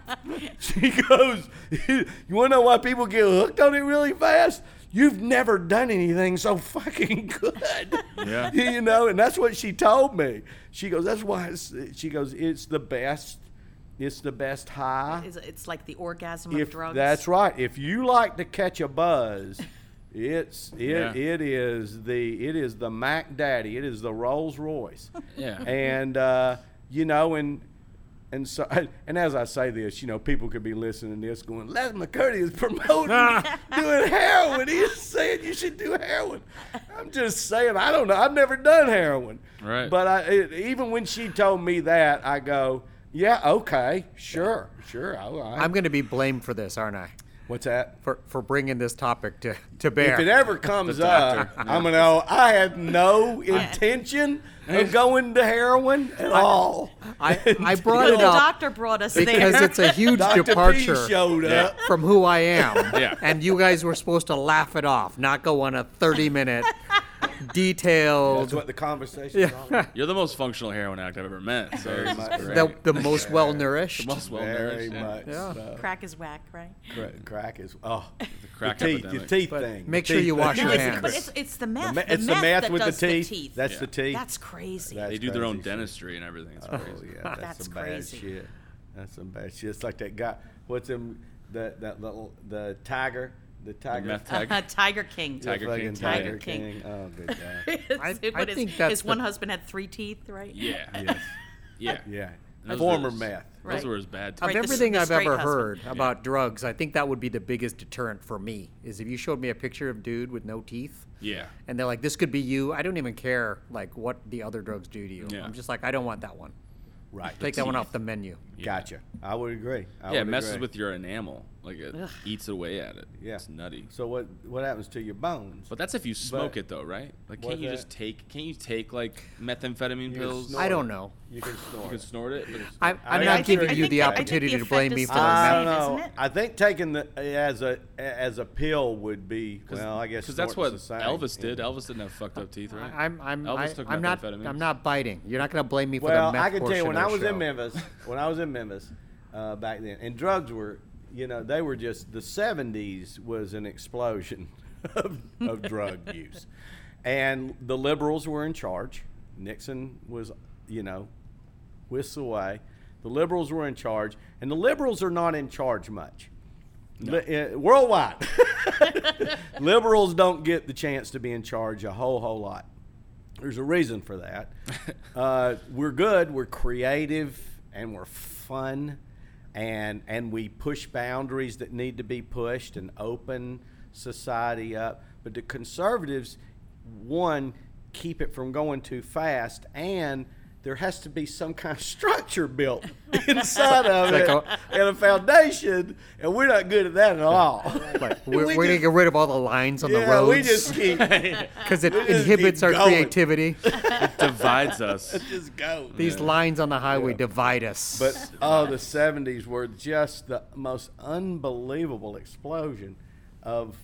She goes, you want to know why people get hooked on it really fast? You've never done anything so fucking good. Yeah. You know, and that's what she told me. She goes, that's why, it's, she goes, it's the best, it's the best high. It's like the orgasm if, of drugs. That's right. If you like to catch a buzz, It's it yeah. it is the it is the Mac Daddy, it is the Rolls Royce. Yeah. And uh, you know, and and so and as I say this, you know, people could be listening to this going, Les McCurdy is promoting doing heroin. He's saying you should do heroin. I'm just saying, I don't know. I've never done heroin. Right. But I it, even when she told me that, I go, yeah, okay, sure, sure. I, I, I'm going to be blamed for this, aren't I? What's that? For for bringing this topic to, to bear. If it ever comes up, I'm going to know I had no intention of going to heroin at I, all. I, I brought it up. The doctor brought us because there. Because it's a huge Doctor departure P showed up. From who I am. Yeah. And you guys were supposed to laugh it off, not go on a thirty-minute detailed. That's what the conversation is yeah. on. You're the most functional heroin addict I've ever met. So the, the most well-nourished. The most well-nourished. Very yeah. much. Yeah. So. Crack is whack, right? Crack, crack is, oh. The crack the teeth, your teeth but thing. Make sure you wash no, your hands. But it's, it's the meth. The me- it's the meth with the teeth. the teeth. That's yeah. the teeth. That's crazy. That's they do crazy their own dentistry shit. And everything. It's oh, crazy. yeah. That's, that's some crazy. bad shit. That's some bad shit. It's like that guy, what's him, that, that little, the tiger. The Tiger King. Uh, Tiger King. Tiger King. Tiger King. King. Oh, good God. I, I his, think that's his one the... husband had three teeth, right? Yeah. Yes. Yeah. Yeah. Those Former those, meth. Right. Those were his bad teeth. Of right, everything the, the I've ever husband. heard yeah. about drugs, I think that would be the biggest deterrent for me, is if you showed me a picture of dude with no teeth. Yeah. And they're like, this could be you. I don't even care, like, what the other drugs do to you. Yeah. I'm just like, I don't want that one. Right. Take the that teeth. one off the menu. Yeah. Gotcha. I would agree. I yeah, would it messes agree. with your enamel. Like it Ugh. eats away at it. Yeah. It's nutty. So what what happens to your bones? But that's if you smoke but it though, right? Like can't you that? just take can't you take like methamphetamine you pills? I don't know. You can snort it. You can snort it. it. I, I'm I not giving sure. you the opportunity the to blame me for that. I, I think taking the as a as a pill would be well, I guess because that's what Elvis did. Yeah. Elvis didn't have fucked up teeth, right? I'm I'm Elvis I, took I'm not I'm not biting. You're not going to blame me for well, the meth portion of the show. Well, I can tell you when I was in Memphis, when I was in Memphis uh, back then, and drugs were. You know, they were just, the seventies was an explosion of, of drug use. And the liberals were in charge. Nixon was, you know, whisked away. The liberals were in charge. And the liberals are not in charge much. No. Li- uh, worldwide. Liberals don't get the chance to be in charge a whole, whole lot. There's a reason for that. Uh, we're good. We're creative. And we're fun. And and we push boundaries that need to be pushed and open society up. But the conservatives, one, keep it from going too fast, and there has to be some kind of structure built inside of like it a, and a foundation, and we're not good at that at all. Like we're we we're going to get rid of all the lines on yeah, the roads. Yeah, we just keep. Because it inhibits our going. creativity. It divides us. It just goes. These yeah. lines on the highway yeah. divide us. But, oh, the seventies were just the most unbelievable explosion of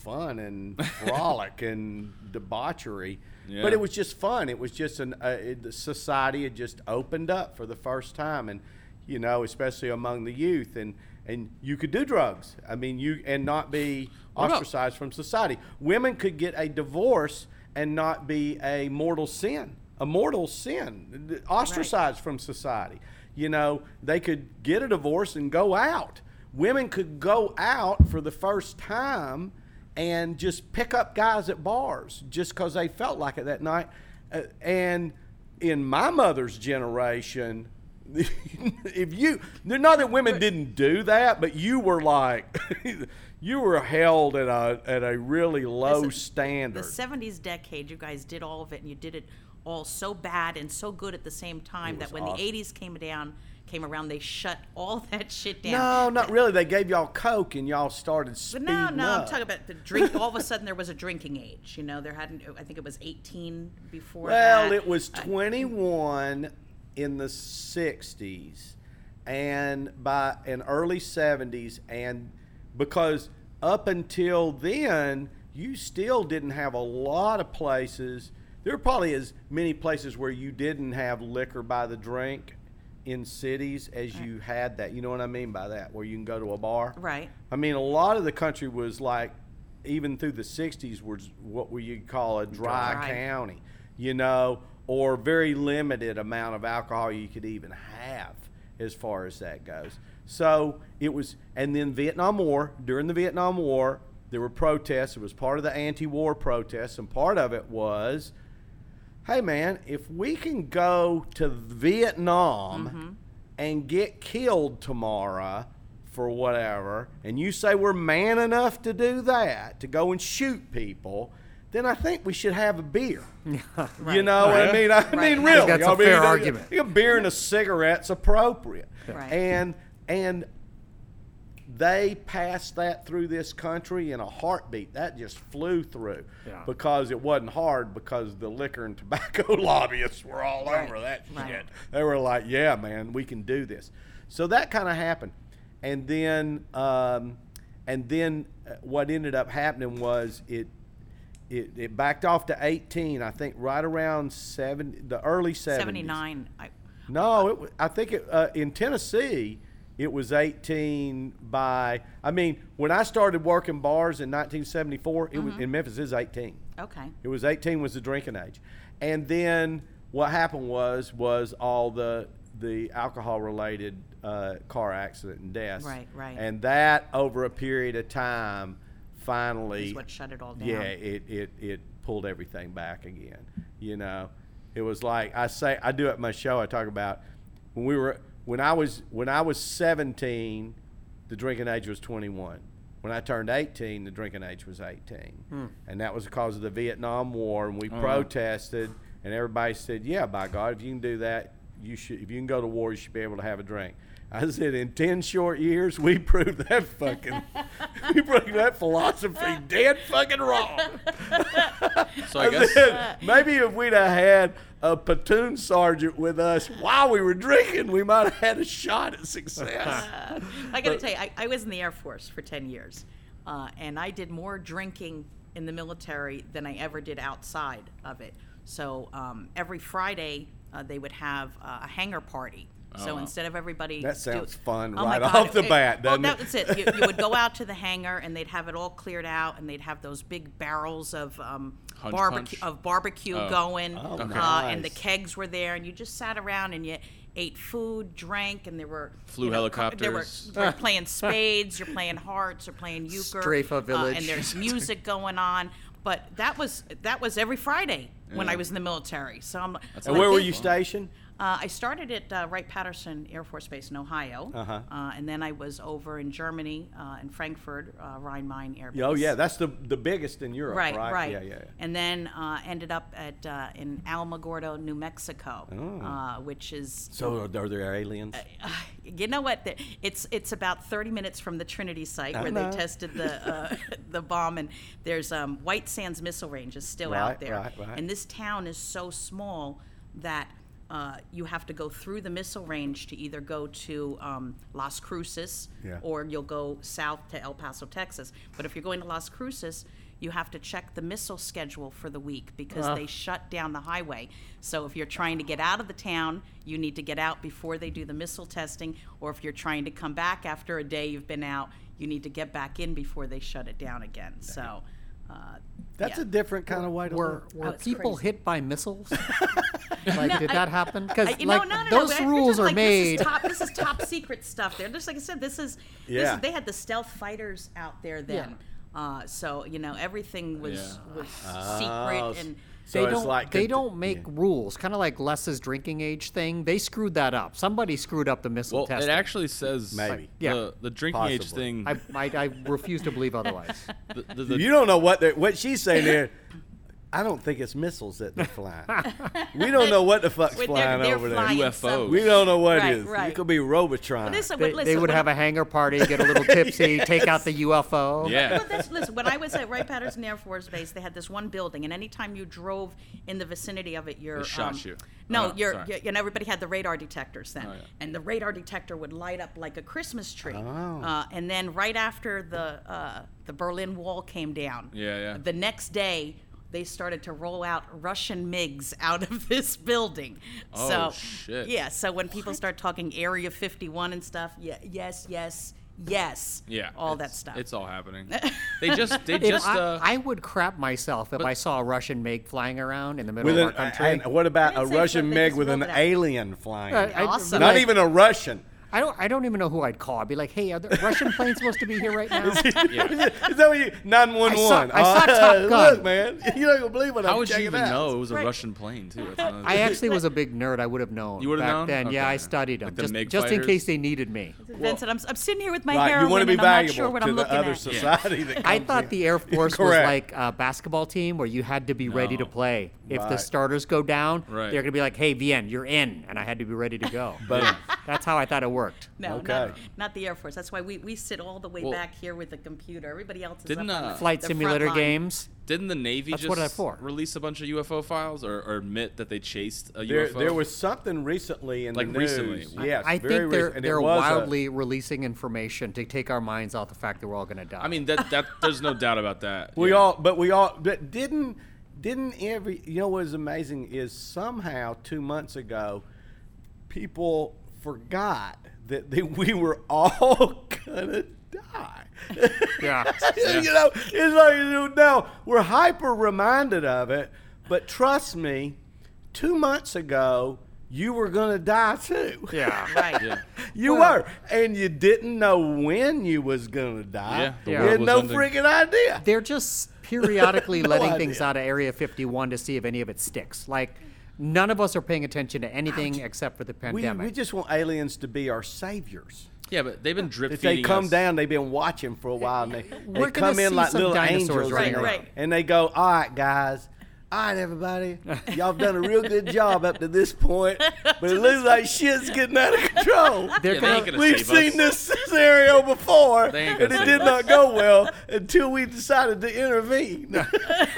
fun and frolic and debauchery. Yeah. But it was just fun. It was just an uh, it, the society had just opened up for the first time, and you know, especially among the youth, and, and you could do drugs. I mean, you and not be ostracized from society. Women could get a divorce and not be a mortal sin, a mortal sin, ostracized right. from society. You know, they could get a divorce and go out. Women could go out for the first time and just pick up guys at bars just because they felt like it that night. Uh, and in my mother's generation, if you, not that women didn't do that, but you were like, you were held at a at a really low Listen, standard. The seventies decade, you guys did all of it, and you did it all so bad and so good at the same time that when awesome. the eighties came down, came around, they shut all that shit down. No, not but, really. They gave y'all Coke and y'all started speeding No, no, up. I'm talking about the drink. All of a sudden, there was a drinking age. You know, there hadn't, I think it was eighteen before well, that. Well, it was twenty-one uh, in the sixties and by an early seventies, and because up until then, you still didn't have a lot of places. There probably is many places where you didn't have liquor by the drink in cities as right. you had that. You know what I mean by that, where you can go to a bar. Right. I mean, a lot of the country was like, even through the sixties, was what we would call a dry, dry county, you know, or very limited amount of alcohol you could even have as far as that goes. So it was, and then Vietnam War, during the Vietnam War, there were protests. It was part of the anti-war protests, and part of it was, hey man, if we can go to Vietnam mm-hmm. and get killed tomorrow for whatever, and you say we're man enough to do that, to go and shoot people, then I think we should have a beer. right. You know right. what I mean? I right. mean, really. That's a I mean, fair I mean, argument. A beer and a cigarette's appropriate. Right. And and they passed that through this country in a heartbeat. That just flew through yeah. because it wasn't hard, because the liquor and tobacco lobbyists were all right. over that right. shit. They were like, yeah, man, we can do this. So that kind of happened. And then um, and then what ended up happening was it, It, it backed off to eighteen, I think, right around seven, the early seventies. seventy-nine. I, no, it, I think it, uh, in Tennessee, it was eighteen by, I mean, when I started working bars in nineteen seventy-four, it mm-hmm. was in Memphis, it was eighteen. Okay. It was eighteen was the drinking age. And then what happened was, was all the, the alcohol-related uh, car accident and deaths. Right, right. And that, over a period of time, finally, what shut it all down. Yeah, it, it, it pulled everything back again. You know, it was like I say, I do at my show. I talk about when we were when I was when I was seventeen, the drinking age was twenty-one. When I turned eighteen, the drinking age was eighteen, hmm. and that was because of the Vietnam War. And we uh-huh. protested, and everybody said, "Yeah, by God, if you can do that, you should. If you can go to war, you should be able to have a drink." I said, in ten short years, we proved that fucking, we proved that philosophy dead fucking wrong. So I guess said, maybe if we'd have had a platoon sergeant with us while we were drinking, we might have had a shot at success. Uh, I got to tell you, I, I was in the Air Force for ten years, uh, and I did more drinking in the military than I ever did outside of it. So um, every Friday, uh, they would have uh, a hangar party. So uh-huh. instead of everybody... That sounds do, fun oh right God, off it, the bat, it, doesn't well, it? That's it. You, you would go out to the hangar, and they'd have it all cleared out, and they'd have those big barrels of um, barbecue of barbecue oh. going, oh, okay. uh, nice. And the kegs were there, and you just sat around, and you ate food, drank, and there were... Flew you know, helicopters. There were, they were playing spades, you're playing hearts, you're playing euchre. Strafa Village. Uh, and there's music going on. But that was that was every Friday yeah. when I was in the military. So I'm. That's and like, where were you stationed? Uh, I started at uh, Wright-Patterson Air Force Base in Ohio, uh-huh. uh, and then I was over in Germany, uh, in Frankfurt, uh, Rhein-Main Air Base. Oh yeah, that's the the biggest in Europe, right? Right, right. Yeah, yeah, yeah. And then uh, ended up at uh, in Alamogordo, New Mexico, oh. uh, which is... So are, are there aliens? Uh, uh, you know what, it's it's about thirty minutes from the Trinity site where know. they tested the uh, the bomb, and there's um, White Sands Missile Range is still right, out there. Right, right. And this town is so small that... Uh, you have to go through the missile range to either go to um, Las Cruces yeah. or you'll go south to El Paso, Texas. But if you're going to Las Cruces, you have to check the missile schedule for the week because uh. they shut down the highway. So if you're trying to get out of the town, you need to get out before they do the missile testing. Or if you're trying to come back after a day you've been out, you need to get back in before they shut it down again. So. Uh, That's yeah. a different kind of way to Were, work. Were oh, people crazy. hit by missiles? Like, no, did I, that happen? Because like, no, no, no, those I, rules are like, made. This is, top, this is top secret stuff. There, just like I said, this is. Yeah. This, they had the stealth fighters out there then, yeah. uh, so you know everything was yeah. was uh, secret and. So they don't. Like they don't make yeah. rules. Kind of like Les's drinking age thing. They screwed that up. Somebody screwed up the missile well, testing. Well, it actually says maybe like, yeah. the, the drinking Possibly. age thing. I, I I refuse to believe otherwise. the, the, the, you don't know what what she's saying there. I don't think it's missiles that they're flying. We don't know what the fuck's flying they're, they're over flying there. U F Os. Something. We don't know what right, it is. Right. It could be Robotron. Well, listen, they, listen, they would have I, a hangar party, get a little tipsy, yes. take out the U F O. Yeah. Well, that's, listen, when I was at Wright-Patterson Air Force Base, they had this one building, and anytime you drove in the vicinity of it, you're. They shot um, you. No, oh, you're, you're, and everybody had the radar detectors then. Oh, yeah. And the radar detector would light up like a Christmas tree. Oh. Uh, and then right after the uh, the Berlin Wall came down, yeah, yeah. the next day, they started to roll out Russian MiGs out of this building. Oh, so, shit. Yeah, so when people what? start talking Area fifty-one and stuff, yeah, yes, yes, yes. Yeah. All that stuff. It's all happening. They just, they just. I, uh, I would crap myself if I saw a Russian MiG flying around in the middle of our country. An, and what about a Russian MiG with an alien flying? Uh, I, awesome. Not like, even a Russian. I don't. I don't even know who I'd call. I'd be like, "Hey, are the Russian planes supposed to be here right now?" Is, he, yeah. is, it, is that what you? Nine one one. I saw, I saw uh, Top Gun. Look, man, you don't even believe what I'm How would you even out. know it was a right. Russian plane too? I actually was a big nerd. I would have known. You would have known then. Okay. Yeah, I studied them like just, the just in case they needed me. Vincent, I'm, I'm sitting here with my right, hair. You want to be valuable sure what to I'm the other at. society. That I thought in. the Air Force was like a basketball team where you had to be ready to play. If the starters go down, they're going to be like, "Hey, Vien, you're in," and I had to be ready to go. But that's how I thought it worked. No, okay. not, not the Air Force. That's why we, we sit all the way well, back here with the computer. Everybody else is didn't, up uh, flight simulator games. Didn't the Navy That's just release a bunch of U F O files or, or admit that they chased a there, U F O? There was something recently in like the news. Like recently? Yes, I, I very think they're, recent, they're wildly a, releasing information to take our minds off the fact that we're all going to die. I mean, that that there's no doubt about that. We yeah. all, but we all, but didn't, didn't every, you know what is amazing is somehow two months ago, people forgot that they, we were all gonna die. Yeah, yeah. You know, it's like now we're hyper reminded of it. But trust me, two months ago you were gonna die too. Yeah, right. Yeah. You well, were, and you didn't know when you was gonna die. Yeah, yeah. You had no freaking idea. They're just periodically no letting idea. things out of Area fifty-one to see if any of it sticks. Like. None of us are paying attention to anything except for the pandemic. We, we just want aliens to be our saviors. Yeah, but they've been drip feeding us. If they come us. down, they've been watching for a while, and they, they come in like little angels, right, right. and they go, "All right, guys, all right, everybody, y'all have done a real good job up to this point, but it looks like shit's getting out of control. Yeah, gonna, we've seen us. this scenario before, and it did us. not go well until we decided to intervene."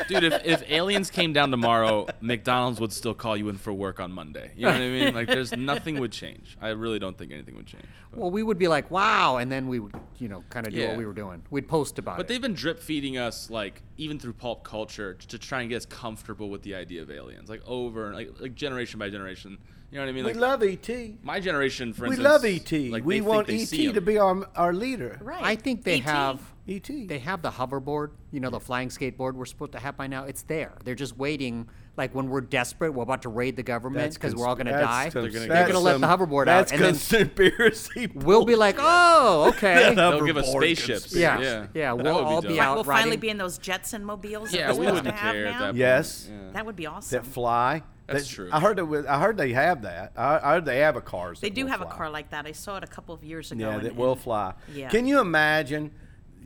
Dude, if, if aliens came down tomorrow, McDonald's would still call you in for work on Monday. You know what I mean? Like, there's nothing would change. I really don't think anything would change. But. Well, we would be like, wow, and then we would, you know, kind of do yeah. what we were doing. We'd post about but it. But they've been drip feeding us, like, even through pulp culture, to try and get us comfortable. comfortable with the idea of aliens, like over and like, like generation by generation. You know what I mean? Like, we love E T. My generation, for instance, we love E T. Like we want E T to be our our leader. Right. I think they have E T. They have the hoverboard. You know, the flying skateboard we're supposed to have by now. It's there. They're just waiting. Like when we're desperate, we're about to raid the government because cons- we're all going to die. They're going to let the hoverboard that's out. That's conspiracy. We'll be like, oh, okay. They'll give us spaceships. Yeah, yeah. yeah we'll all be, be out. We'll riding. finally be in those Jetson mobiles. Yeah, we wouldn't care at that point. Yes, yeah. that would be awesome. That fly. That's they, true. I heard. It was, I heard they have that. I, I heard they have a car. They do have fly. a car like that. I saw it a couple of years ago. Yeah, that will fly. Yeah. Can you imagine?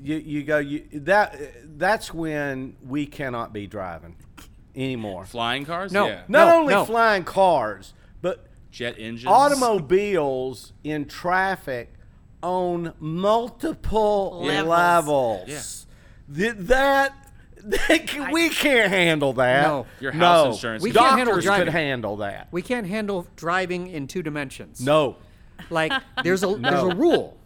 You you go you, that. That's when we cannot be driving anymore. Flying cars? No. Yeah. Not no, only no. flying cars, but jet engines, automobiles in traffic on multiple levels. levels. Yeah. Th- that Can, I, we can't handle that. No, your house no. insurance. We can't handle driving. Could handle that. We can't handle driving in two dimensions. No, like there's a no. there's a rule,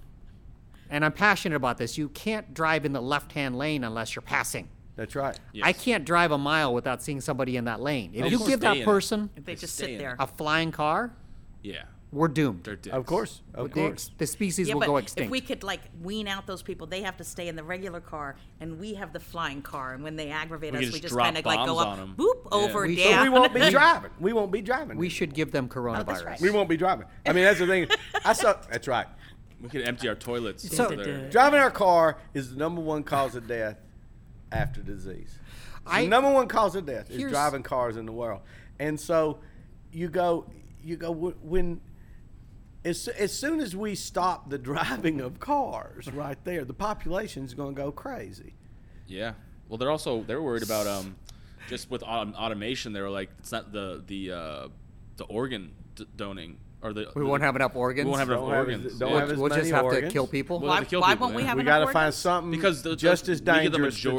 and I'm passionate about this. You can't drive in the left-hand lane unless you're passing. That's right. Yes. I can't drive a mile without seeing somebody in that lane. If you give that person, if they just sit there, a flying car. Yeah. We're doomed. Of course. Of the, course. The species yeah, will go extinct. If we could, like, wean out those people, they have to stay in the regular car, and we have the flying car. And when they aggravate we us, we just kind of, like, go up, boop, yeah. over, we down. So we won't be driving. We won't be driving. We should give them coronavirus. Oh, that's right. We won't be driving. I mean, that's the thing. I saw. That's right. We could empty our toilets. So there. Driving our car is the number one cause of death after disease. It's I, the number one cause of death is driving cars in the world. And so you go, you go, when... As, as soon as we stop the driving of cars right there, the population's going to go crazy. Yeah. Well, they're also, they're worried about um, just with autom- automation, they were like, it's not the the uh, the organ d- donating. Or the, we the, won't have enough organs. We won't have enough don't organs. Have, don't yeah. have as we'll many just have organs. to kill people. Why, we'll kill why people, won't we have we enough organs? We got to find something because the, just the, as dangerous today. We get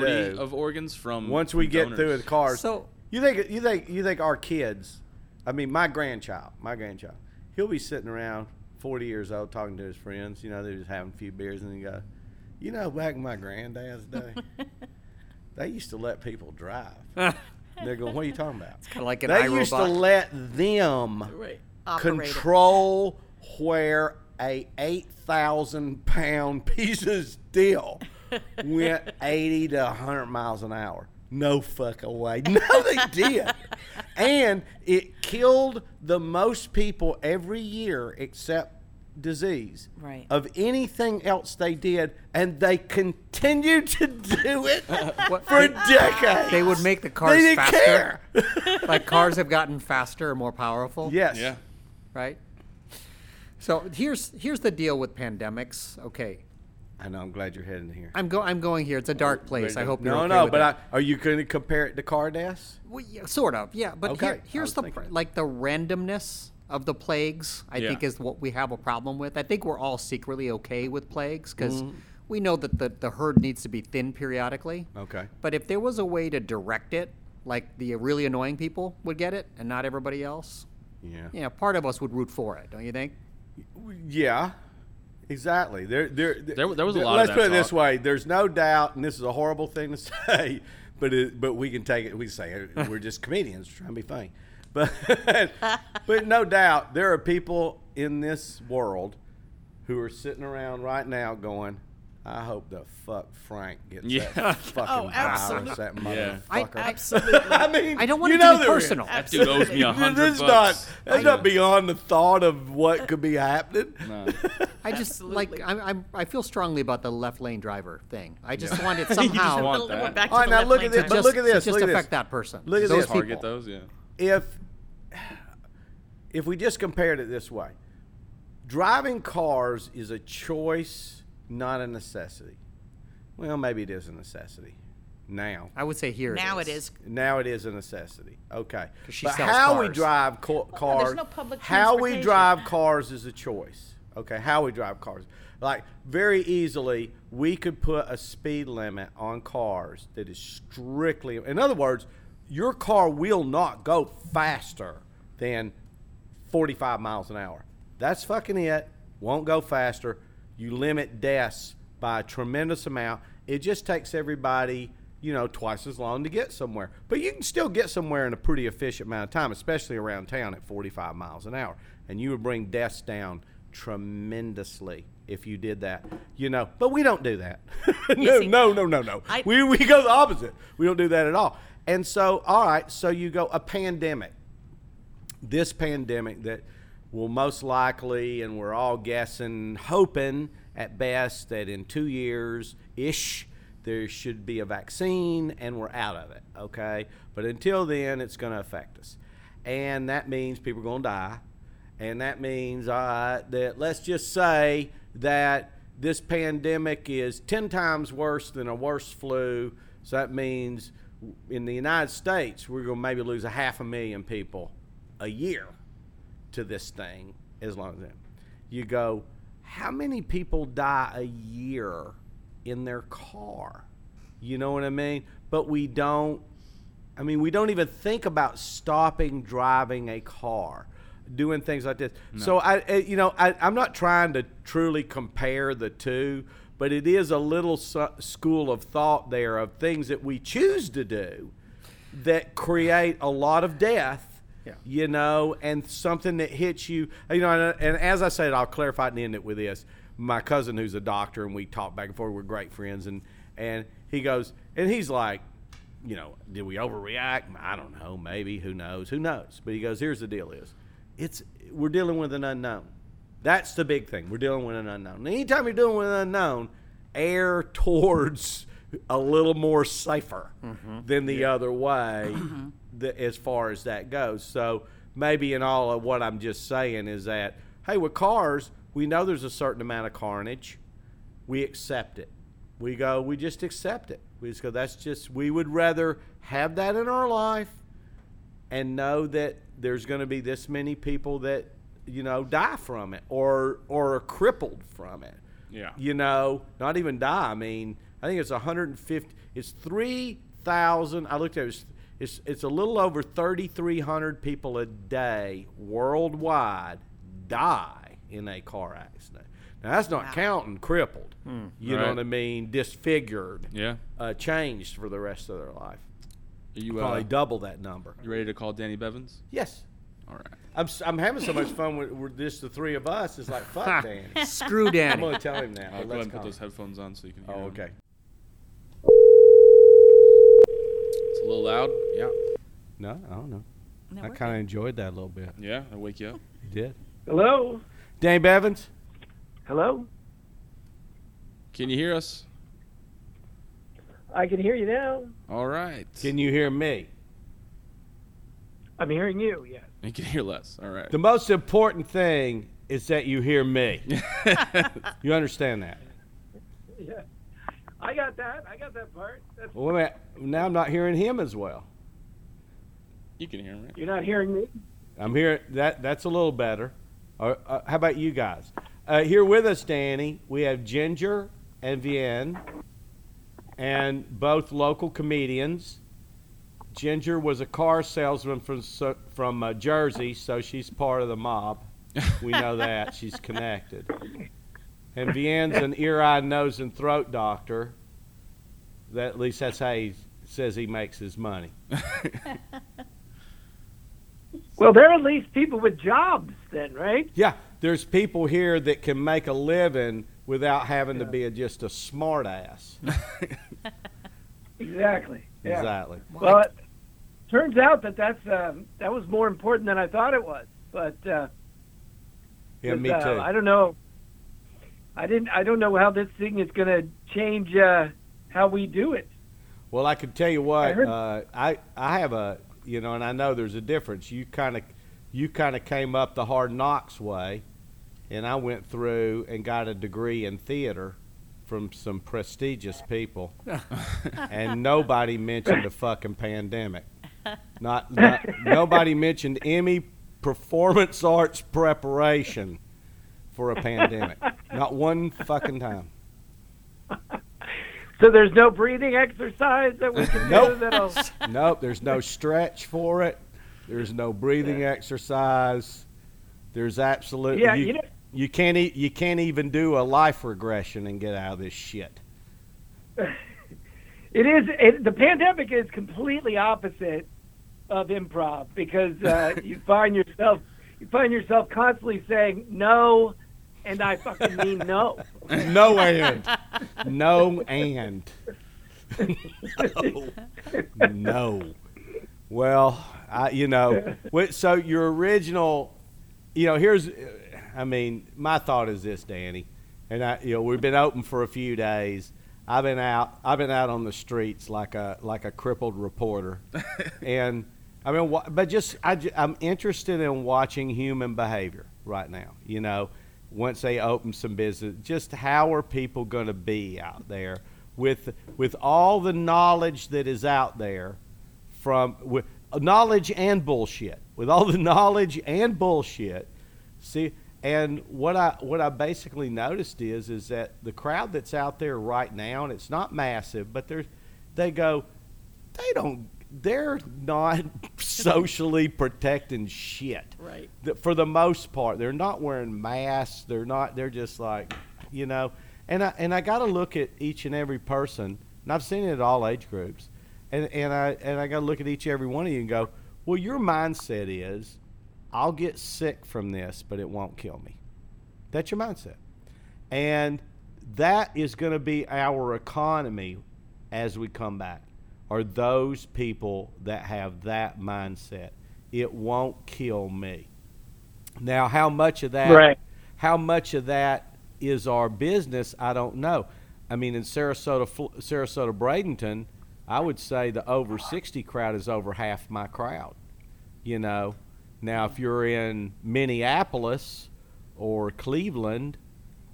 the majority today. of organs from Once we donors. get through with cars. So, you think you think, you think our kids, I mean, my grandchild, my grandchild, he'll be sitting around forty years old talking to his friends. You know, they're just having a few beers and he goes, you know, back in my granddad's day, they used to let people drive. They're going, what are you talking about? It's kind of like an iRobot. They used to let them right. control where a eight thousand pound piece of steel went eighty to one hundred miles an hour. No fuck away. No, they did. And it killed the most people every year except disease right. of anything else they did, and they continued to do it uh, for decades. They would make the cars they didn't faster. Care. Like cars have gotten faster and more powerful. Yes. Yeah. Right. So here's here's the deal with pandemics. Okay. I know. I'm glad you're heading here. I'm go. I'm going here. It's a dark place. I hope you're no, okay no. With but I, are you going to compare it to car deaths? Well, yeah, sort of. Yeah. But okay. here, here's the pr- like the randomness of the plagues. I yeah. think is what we have a problem with. I think we're all secretly okay with plagues because mm-hmm. we know that the the herd needs to be thinned periodically. Okay. But if there was a way to direct it, like the really annoying people would get it and not everybody else. Yeah. Yeah. Part of us would root for it, don't you think? Yeah. Exactly. There, there, there, there was a lot. Let's of that put it talk. this way: there's no doubt, and this is a horrible thing to say, but it, but we can take it. We say we're just comedians trying to be funny, but but no doubt there are people in this world who are sitting around right now going, I hope the fuck Frank gets yeah. that fucking virus, oh, that motherfucker. I, absolutely. I mean, I don't want you to know be personal. That dude owes me a hundred bucks. Not, that's not beyond the thought of what could be happening. No. I just absolutely. like I'm, I'm. I feel strongly about the left lane driver thing. I just yeah. want it somehow. Just want that. Back to All right, now look at this. Just, but look at this. Just look affect this. that person. Look at those this. Target those. Yeah. If if we just compared it this way, driving cars is a choice. Not a necessity. Well, maybe it is a necessity now. I would say here now it is. it is. Now it is a necessity. Okay, but how cars. we drive co- cars, well, no public how we drive cars is a choice. Okay, how we drive cars. Like very easily, we could put a speed limit on cars that is strictly. In other words, your car will not go faster than forty-five miles an hour. That's fucking it. Won't go faster. You limit deaths by a tremendous amount. It just takes everybody, you know, twice as long to get somewhere. But you can still get somewhere in a pretty efficient amount of time, especially around town at forty-five miles an hour. And you would bring deaths down tremendously if you did that, you know. But we don't do that. no, see, no, no, no, no. I, we, we go the opposite. We don't do that at all. And so, all right, so you go a pandemic. This pandemic that... will most likely, and we're all guessing, hoping at best that in two years-ish, there should be a vaccine and we're out of it, okay? But until then, it's gonna affect us. And that means people are gonna die. And that means uh, that let's just say that this pandemic is ten times worse than a worse flu. So that means in the United States, we're gonna maybe lose a half a million people a year to this thing, as long as that. You go, how many people die a year in their car? You know what I mean? But we don't, I mean, we don't even think about stopping driving a car, doing things like this. No. So, I, you know, I, I'm not trying to truly compare the two, but it is a little so- school of thought there of things that we choose to do that create a lot of death. Yeah. You know, and something that hits you, you know, and, and as I said, I'll clarify it and end it with this. My cousin, who's a doctor, and we talk back and forth, we're great friends, and, and he goes, and he's like, you know, did we overreact? I don't know, maybe, who knows, who knows? But he goes, here's the deal is, it's we're dealing with an unknown. That's the big thing, we're dealing with an unknown. And anytime you're dealing with an unknown, err towards a little more safer mm-hmm. than the yeah. other way. Mm-hmm. The, as far as that goes. So maybe in all of what I'm just saying is that, hey, with cars, we know there's a certain amount of carnage. We accept it. We go, we just accept it. We just go, that's just, we would rather have that in our life and know that there's going to be this many people that, you know, die from it or or are crippled from it. Yeah. You know, not even die. I mean, I think it's one hundred fifty, it's three thousand, I looked at it, it's, it's, it's a little over thirty-three hundred people a day worldwide die in a car accident. Now, that's not wow. counting crippled. Hmm, you right. know what I mean? Disfigured. Yeah. Uh, changed for the rest of their life. Are you, probably uh, double that number. You ready to call Danny Bevins? Yes. All right. I'm I'm having so much fun with, with this, the three of us. It's like, fuck Danny. Screw Danny. I'm going to tell him now. I'll go ahead and put those headphones on so you can hear Oh, okay. Him. It's a little loud. Yeah. No, I don't know. No, I kind of enjoyed that a little bit. Yeah, I wake you up. You did. Hello? Danny Bevins? Hello? Can you hear us? I can hear you now. All right. Can you hear me? I'm hearing you, yes. You can hear less. All right. The most important thing is that you hear me. You understand that? Yeah. I got that. I got that part. That's well, wait a minute. Now I'm not hearing him as well. You can hear him, right? You're not hearing me? I'm hearing that. That's a little better. Uh, uh, how about you guys? Uh, here with us, Danny, we have Ginger and Vienne, and both local comedians. Ginger was a car salesman from from uh, Jersey, so she's part of the mob. We know that. She's connected. And Vienne's an ear, eye, nose, and throat doctor. That, at least that's how he says he makes his money. Well, there are at least people with jobs then, right? Yeah. There's people here that can make a living without having yeah. to be a, just a smart ass. Exactly. Yeah. Exactly. Well, it turns out that that's, um, that was more important than I thought it was. But uh, yeah, me too. Uh, I don't know. I didn't. I don't know how this thing is going to change uh, how we do it. Well, I can tell you what. I heard- uh, I I have a you know, and I know there's a difference. You kind of. You kind of came up the hard knocks way, and I went through and got a degree in theater from some prestigious people, and nobody mentioned the fucking pandemic. Not, not nobody mentioned any performance arts preparation for a pandemic. Not one fucking time. So there's no breathing exercise that we can nope. do that'll. Nope. There's no stretch for it. There's no breathing yeah. exercise. There's absolutely yeah, you, you, know, you can't e- you can't even do a life regression and get out of this shit. It is it, the pandemic is completely opposite of improv because uh, you find yourself you find yourself constantly saying no, and I fucking mean no. No and no and no no. Well. I, you know, so your original, you know, here's, I mean, my thought is this, Danny, and I, you know, we've been open for a few days. I've been out, I've been out on the streets like a, like a crippled reporter. And I mean, but just, I, I'm interested in watching human behavior right now. You know, once they open some business, just how are people going to be out there with, with all the knowledge that is out there from, with, knowledge and bullshit, with all the knowledge and bullshit. See, and what I what I basically noticed is is that the crowd that's out there right now, and it's not massive, but they're they go, they don't, they're not socially protecting shit. Right. For the most part, they're not wearing masks. They're not. They're just like, you know. And I and I got to look at each and every person, and I've seen it at all age groups. And and I and I got to look at each every one of you and go, well, your mindset is, I'll get sick from this, but it won't kill me. That's your mindset. And that is going to be our economy as we come back, are those people that have that mindset. It won't kill me. Now, how much of that, right. how much of that is our business, I don't know. I mean, in Sarasota, Sarasota-Bradenton, I would say the over sixty crowd is over half my crowd, you know. Now, if you're in Minneapolis or Cleveland,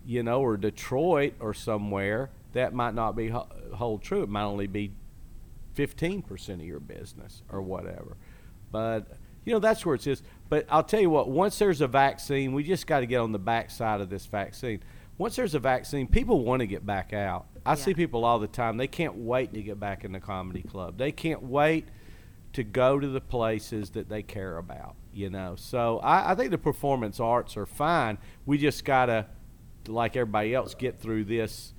you know, or Detroit or somewhere, that might not be ho- hold true. It might only be fifteen percent of your business or whatever. But, you know, that's where it is. But I'll tell you what, once there's a vaccine, we just got to get on the backside of this vaccine. Once there's a vaccine, people want to get back out. I yeah. see people all the time. They can't wait to get back in the comedy club. They can't wait to go to the places that they care about, you know. So I, I think the performance arts are fine. We just got to, like everybody else, get through this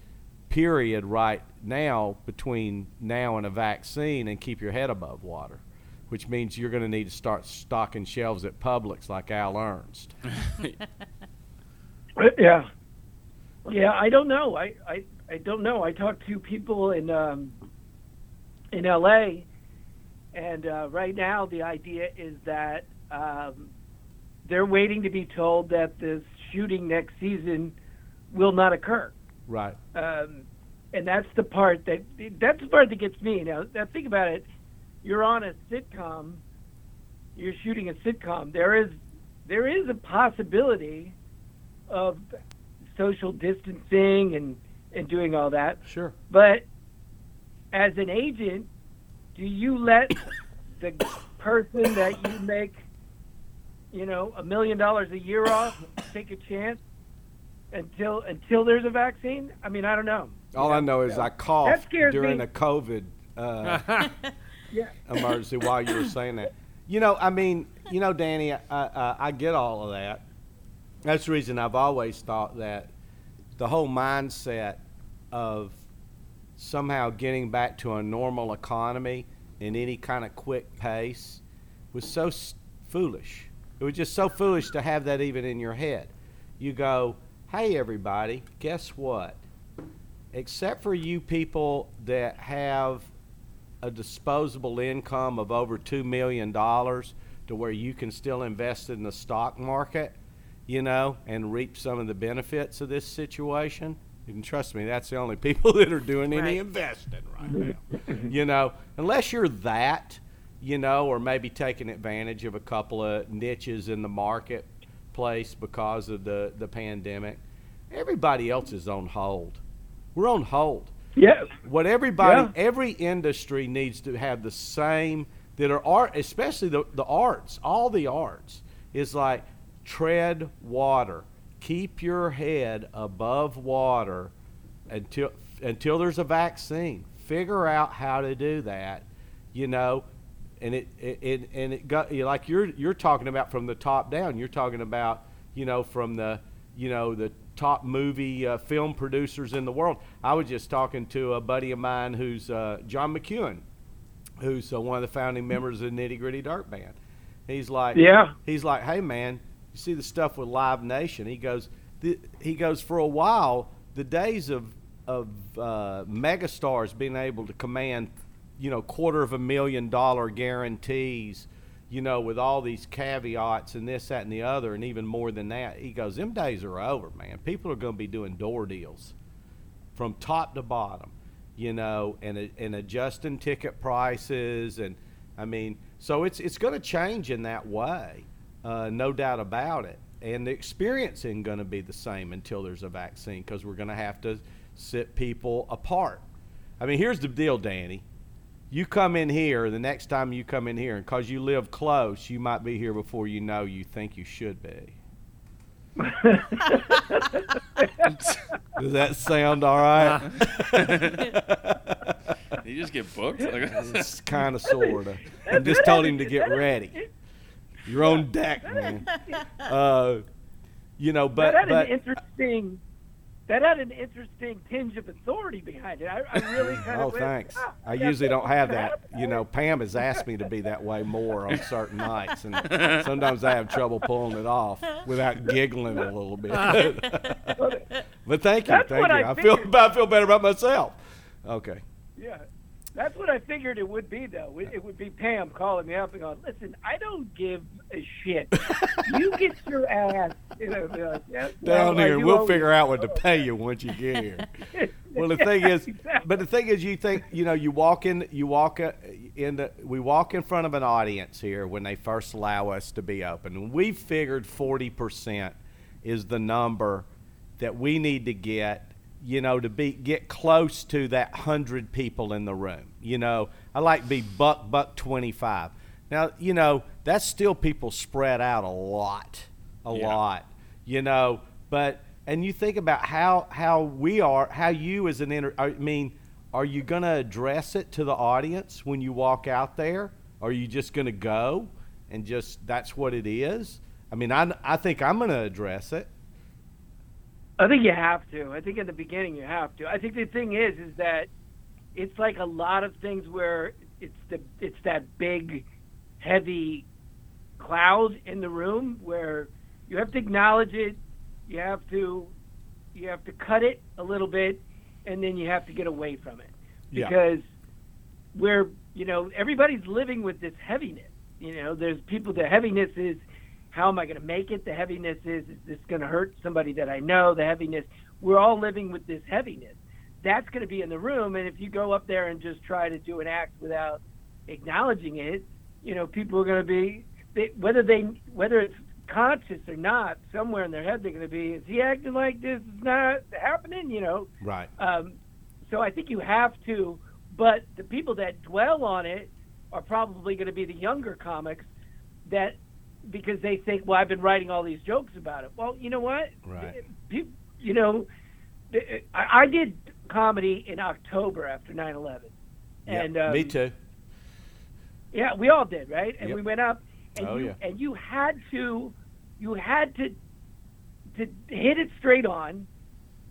period right now between now and a vaccine and keep your head above water, which means you're going to need to start stocking shelves at Publix like Al Ernst. yeah. Yeah, I don't know. I, I, I don't know. I talked to people in um, in L A, and uh, right now the idea is that um, they're waiting to be told that this shooting next season will not occur. Right. Um, and that's the part that that's the part that gets me. Now, now think about it. You're on a sitcom. You're shooting a sitcom. There is there is a possibility of social distancing and, and doing all that. Sure. But as an agent, do you let the person that you make, you know, a million dollars a year off take a chance until until there's a vaccine? I mean, I don't know. All you know, I know is so. I coughed during me. a COVID uh, yeah. emergency while you were saying that. You know, I mean, you know, Danny, I, I, I get all of that. That's the reason I've always thought that the whole mindset of somehow getting back to a normal economy in any kind of quick pace was so s- foolish. It was just so foolish to have that even in your head. You go, hey, everybody, guess what? Except for you people that have a disposable income of over two million dollars to where you can still invest in the stock market, you know, and reap some of the benefits of this situation. And trust me, that's the only people that are doing right. any investing right now. You know, unless you're that, you know, or maybe taking advantage of a couple of niches in the marketplace because of the, the pandemic, everybody else is on hold. We're on hold. Yeah. What everybody, yeah. every industry needs to have the same, that are art, especially the, the arts, all the arts, is like, tread water, keep your head above water until until there's a vaccine. Figure out how to do that, you know, and it, it and it got like you're you're talking about from the top down. You're talking about, you know, from the, you know, the top movie uh, film producers in the world. I was just talking to a buddy of mine who's uh, John McEwen, who's uh, one of the founding members of the Nitty Gritty Dirt Band. He's like, yeah. He's like, hey man. You see the stuff with Live Nation. He goes, th- he goes for a while. The days of of uh, megastars being able to command, you know, quarter of a million dollar guarantees, you know, with all these caveats and this, that, and the other, and even more than that. He goes, them days are over, man. People are going to be doing door deals from top to bottom, you know, and and adjusting ticket prices, and I mean, so it's it's going to change in that way. Uh, no doubt about it. And the experience isn't going to be the same until there's a vaccine because we're going to have to sit people apart. I mean, here's the deal, Danny. You come in here, the next time you come in here, and because you live close, you might be here before you know you think you should be. Does that sound all right? Did you just get booked? It's kind of, sort of. I just told him to get ready. Your own deck, man. Uh, you know, but that had but, an interesting, that had an interesting tinge of authority behind it. I, I really kind of. Oh, went, thanks. Oh, I usually don't have that. You know, Pam has asked me to be that way more on certain nights, and sometimes I have trouble pulling it off without giggling a little bit. But thank you, That's thank you. I, I feel I feel better about myself. Okay. Yeah. That's what I figured it would be, though. It would be Pam calling me up and going, listen, I don't give a shit. You get your ass. You know, like, yeah, down here, we'll always figure out what to pay you once you get here. Well, the yeah, thing is, exactly. But the thing is, you think, you know, you walk in, you walk in the, we walk in front of an audience here when they first allow us to be open. We figured forty percent is the number that we need to get, you know, to be get close to that hundred people in the room. You know, I like to be buck, buck twenty-five. Now, you know, that's still people spread out a lot, a yeah. lot, you know, but, and you think about how, how we are, how you as an, inter- I mean, are you going to address it to the audience when you walk out there? Are you just going to go and just, that's what it is? I mean, I, I think I'm going to address it. I think you have to. I think at the beginning you have to. I think the thing is, is that it's like a lot of things where it's the, it's that big, heavy cloud in the room where you have to acknowledge it, you have to you have to cut it a little bit, and then you have to get away from it. Because yeah. we're, you know, everybody's living with this heaviness. You know, there's people, the heaviness is, how am I going to make it? The heaviness is, is this going to hurt somebody that I know? The heaviness, we're all living with this heaviness. That's going to be in the room, and if you go up there and just try to do an act without acknowledging it, you know, people are going to be, they, whether they, whether it's conscious or not, somewhere in their head they're going to be, is he acting like this is not happening, you know? Right. Um, so I think you have to, but the people that dwell on it are probably going to be the younger comics that, because they think, well, I've been writing all these jokes about it. Well, you know what? Right. You, you know, I, I did comedy in October after nine eleven. And yeah, um, me too. Yeah, we all did, right? And yep. we went up, and oh, you yeah. and you had to, you had to, to hit it straight on,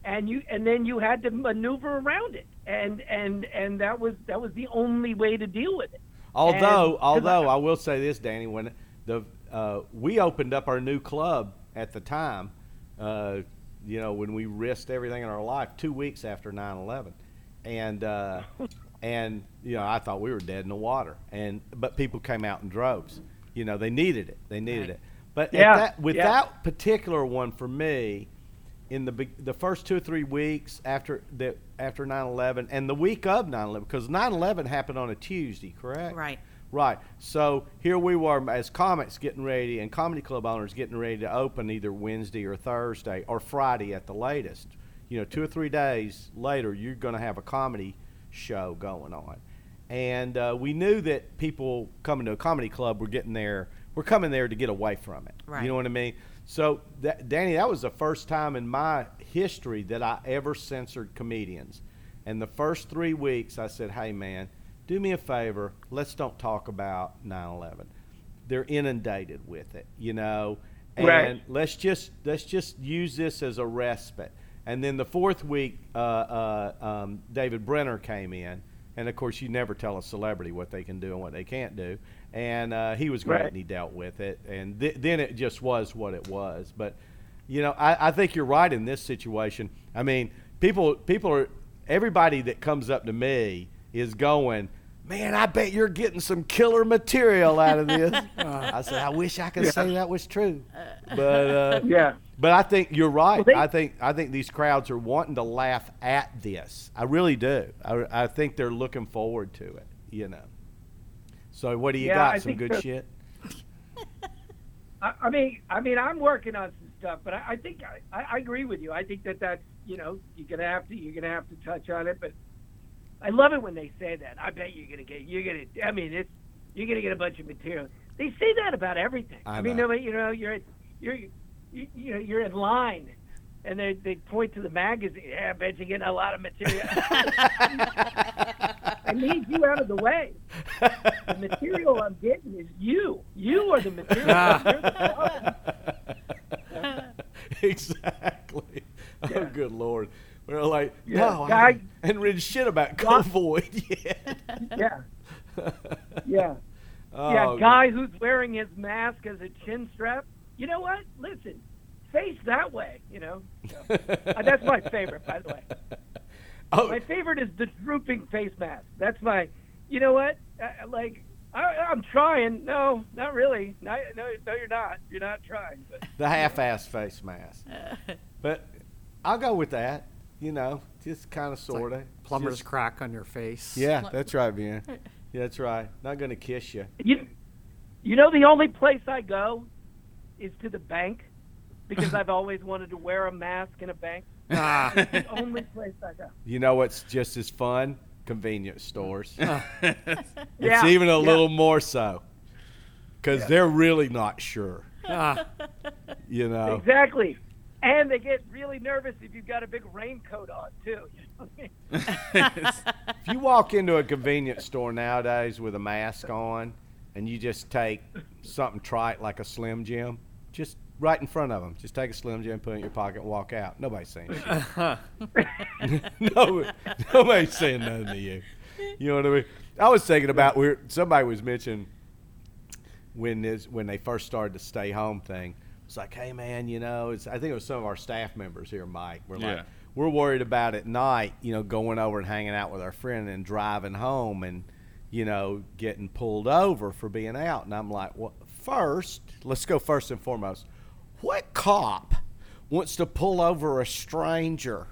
and you and then you had to maneuver around it, and and, and that was that was the only way to deal with it. Although, and, although I, I will say this, Danny, when the uh, we opened up our new club at the time, uh, you know, when we risked everything in our life, two weeks after nine eleven, and. Uh, And, you know, I thought we were dead in the water. And but people came out in droves. You know, they needed it. They needed it. But yeah, at that, with yeah. that particular one for me, in the the first two or three weeks after the, after nine eleven, and the week of nine eleven, because nine eleven happened on a Tuesday, correct? Right. Right. So here we were as comics getting ready and comedy club owners getting ready to open either Wednesday or Thursday or Friday at the latest. You know, two or three days later, you're going to have a comedy show going on, and uh, we knew that people coming to a comedy club were getting there we're coming there to get away from it, right. You know what I mean? So that, Danny, that was the first time in my history that I ever censored comedians, and the first three weeks I said, hey man, do me a favor, let's don't talk about nine eleven, they're inundated with it, you know, and right. let's just let's just use this as a respite. And then the fourth week, uh, uh, um, David Brenner came in. And, of course, you never tell a celebrity what they can do and what they can't do. And uh, he was great, right. and he dealt with it. And th- then it just was what it was. But, you know, I, I think you're right in this situation. I mean, people, people are – everybody that comes up to me is going, man, I bet you're getting some killer material out of this. uh, I said, I wish I could yeah. say that was true. But uh, – yeah. But I think you're right. Well, they, I think I think these crowds are wanting to laugh at this. I really do. I, I think they're looking forward to it, you know. So what do you yeah, got? I some good so. shit? I, I mean, I mean, I'm working on some stuff, but I, I think I, I agree with you. I think that that's, you know, you're gonna have to you're gonna have to touch on it. But I love it when they say that. I bet you're gonna get you're gonna. I mean, it's you're gonna get a bunch of material. They say that about everything. I, I mean, know. you know, you're you're. You, you know, you're in line, and they they point to the magazine. Yeah, I bet you're getting a lot of material. I need you out of the way. The material I'm getting is you. You are the material. The exactly. Oh, yeah. Good Lord. We're like, yeah, no, guy, I haven't read shit about Convoy yet. Yeah. Yeah. Oh, yeah, guy God. Who's wearing his mask as a chin strap. You know what? Listen, face that way, you know. So, uh, that's my favorite, by the way. Oh. My favorite is the drooping face mask. That's my, you know what? Uh, like, I, I'm trying. No, not really. No, no, no, you're not. You're not trying. But, the half-ass face mask. But I'll go with that, you know, just kind of sort of. Like plumber's just, crack on your face. Yeah, Plum- that's right, man. Yeah, that's right. Not going to kiss you. you. You know the only place I go? Is to the bank, because I've always wanted to wear a mask in a bank. Ah. It's the only place I go. You know what's just as fun? Convenience stores. yeah. It's even a yeah. little more so, because yeah. they're really not sure. Ah. You know. Exactly. And they get really nervous if you've got a big raincoat on, too. You know what I mean? If you walk into a convenience store nowadays with a mask on and you just take something trite like a Slim Jim, just right in front of them, just take a Slim Jim, put it in your pocket, and walk out. Nobody's saying shit. Uh-huh. no, nobody's saying nothing to you. You know what I mean? I was thinking about, we were, somebody was mentioning when, this, when they first started the stay home thing. It's like, hey, man, you know, it's, I think it was some of our staff members here, Mike. We're like, yeah. we're worried about at night, you know, going over and hanging out with our friend and driving home and, you know, getting pulled over for being out. And I'm like, well, first, let's go first and foremost. What cop wants to pull over a stranger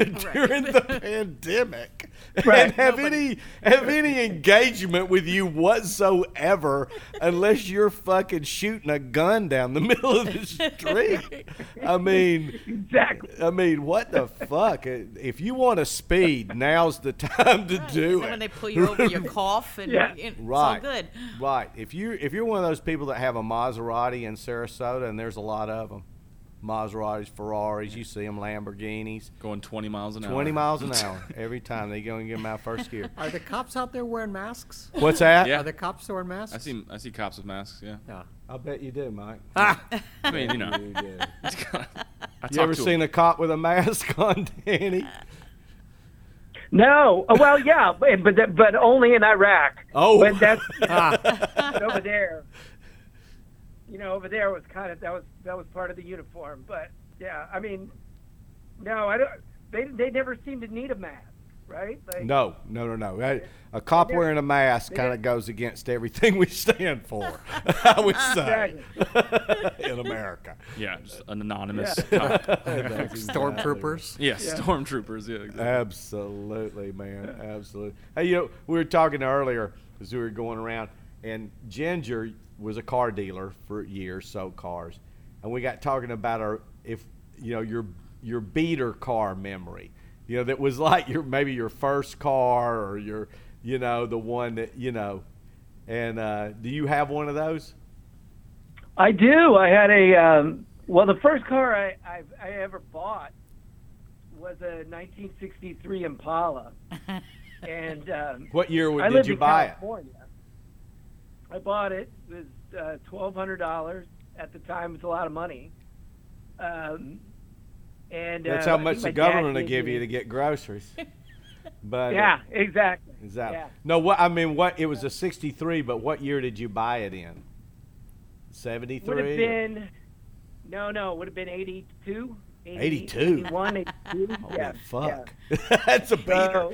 during the pandemic right. and have Nobody. any have any engagement with you whatsoever unless you're fucking shooting a gun down the middle of the street? I mean, exactly. I mean, what the fuck? If you want to speed, now's the time to right. do and it. When they pull you over, you cough, and yeah. it's right. all good. Right. If you if you're one of those people that have a Maserati in Sarasota, and there's a lot of them. Maseratis, Ferraris, you see them, Lamborghinis. Going twenty miles an hour. twenty miles an hour every time. They go and get them out first gear. Are the cops out there wearing masks? What's that? Yeah. Are the cops wearing masks? I see I see cops with masks, yeah. yeah. I bet you do, Mike. Ah. I mean, you know. You, I you ever seen him. a cop with a mask on, Danny? No. Oh, well, yeah, but but, but only in Iraq. Oh. But that's ah. over there. You know, over there was kind of that was that was part of the uniform, but yeah, I mean, no, I don't. They they never seem to need a mask, right? Like, no, no, no, no. I, a cop never, wearing a mask kind of goes against everything we stand for. I would say exactly. in America, yeah, just an anonymous yeah. cop, stormtroopers, yeah, yeah. stormtroopers, yeah, exactly. Absolutely, man, absolutely. Hey, you know, we were talking earlier as we were going around, and Ginger was a car dealer for years, sold cars, and we got talking about our if you know your your beater car memory, you know, that was like your maybe your first car or your you know the one that you know, and uh, do you have one of those? I do. I had a um, well, the first car I I've, I ever bought was a nineteen sixty-three Impala, and um, what year did I lived you in buy California. it? I bought it. It was uh, twelve hundred dollars at the time. It was a lot of money. Um, and that's uh, how much the government will give you to get groceries. But yeah, uh, exactly. Exactly. Yeah. No, what I mean, what it was a sixty-three, but what year did you buy it in? seventy-three. Would have been. No, no, would have been eighty-two. eighty-two. eighty-one, eighty-two. Holy yeah. fuck. Yeah. That's a beater.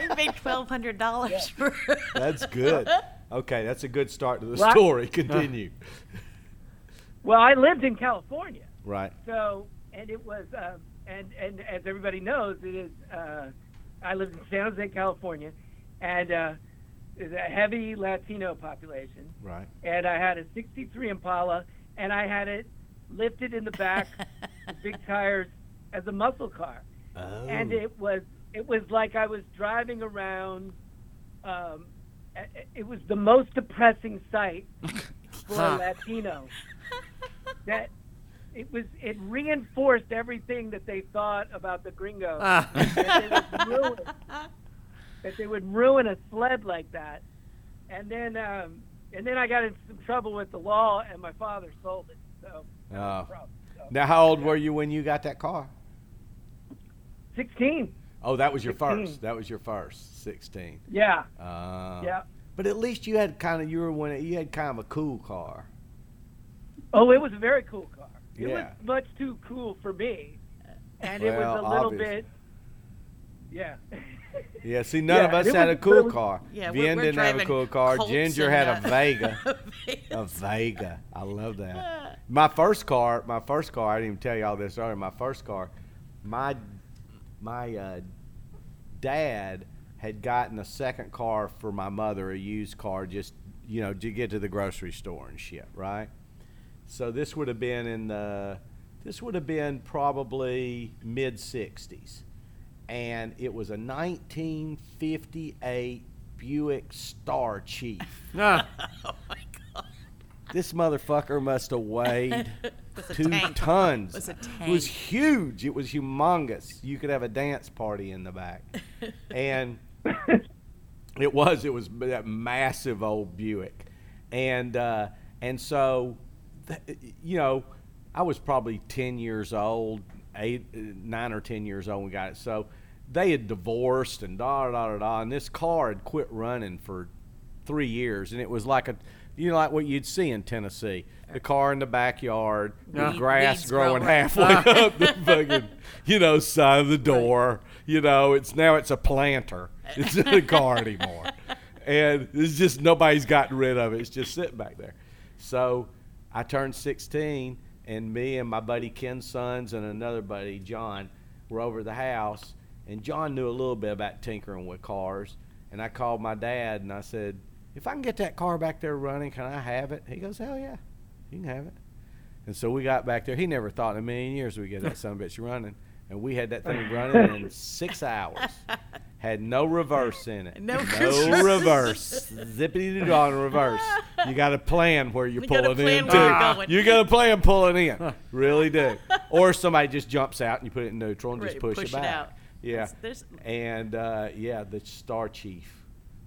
We made twelve hundred dollars. Yeah. For that's good. Okay, that's a good start to the well, story. Continue. Uh, well, I lived in California. Right. So, and it was, uh, and, and as everybody knows, it is, uh, I lived in San Jose, California, and uh, there's a heavy Latino population. Right. And I had a sixty-three Impala, and I had it lifted in the back with big tires as a muscle car. Oh. And it was, it was like I was driving around, um, it was the most depressing sight for a Latino. That it was, it reinforced everything that they thought about the gringos. Ah. That, they would ruin, that they would ruin a sled like that. And then, um, and then I got into some trouble with the law, and my father sold it. So, that was a problem, so. Now, how old yeah. were you when you got that car? Sixteen. Oh, that was your sixteen. First. That was your first, sixteen. Yeah. Uh, yeah. But at least you had kind of you were one. You had kind of a cool car. Oh, it was a very cool car. It yeah. was much too cool for me, and well, it was a little obviously. bit. Yeah. Yeah. See, none yeah, of us had was, a cool was, car. Yeah, Vien didn't have a cool car. Colts Ginger had a, a Vega. a Vega. I love that. My first car. My first car. I didn't even tell you all this earlier. My first car. My. My uh, dad had gotten a second car for my mother, a used car, just, you know, to get to the grocery store and shit, right? So this would have been in the, This would have been probably mid sixties. And it was a nineteen fifty-eight Buick Star Chief. Ah. Oh, my God. This motherfucker must have weighed two tank. tons. It was, a tank. It was huge. It was humongous. You could have a dance party in the back. And it was. It was that massive old Buick. And, uh, and so, you know, I was probably ten years old. Eight, nine or ten years old, we got it. So they had divorced and da da da da, and this car had quit running for three years, and it was like a, you know, like what you'd see in Tennessee, the car in the backyard, the we, grass growing, growing halfway up the fucking, you know, side of the door. You know, it's now it's a planter. It's not a car anymore, and it's just nobody's gotten rid of it. It's just sitting back there. So I turned sixteen. And me and my buddy Ken Sons and another buddy, John, were over the house. And John knew a little bit about tinkering with cars. And I called my dad and I said, if I can get that car back there running, can I have it? He goes, hell yeah, you can have it. And so we got back there. He never thought in a million years we'd get that son of a bitch running. And we had that thing running in six hours. Had no reverse in it. No, no reverse. Zippity-doo-dah reverse. You got to plan where you're you pulling in, too. Ah. You got to plan pulling in. Huh. Really do. Or somebody just jumps out and you put it in neutral and right, just push, push it back. It out. Yeah. There's, there's, and, uh, yeah, the Star Chief.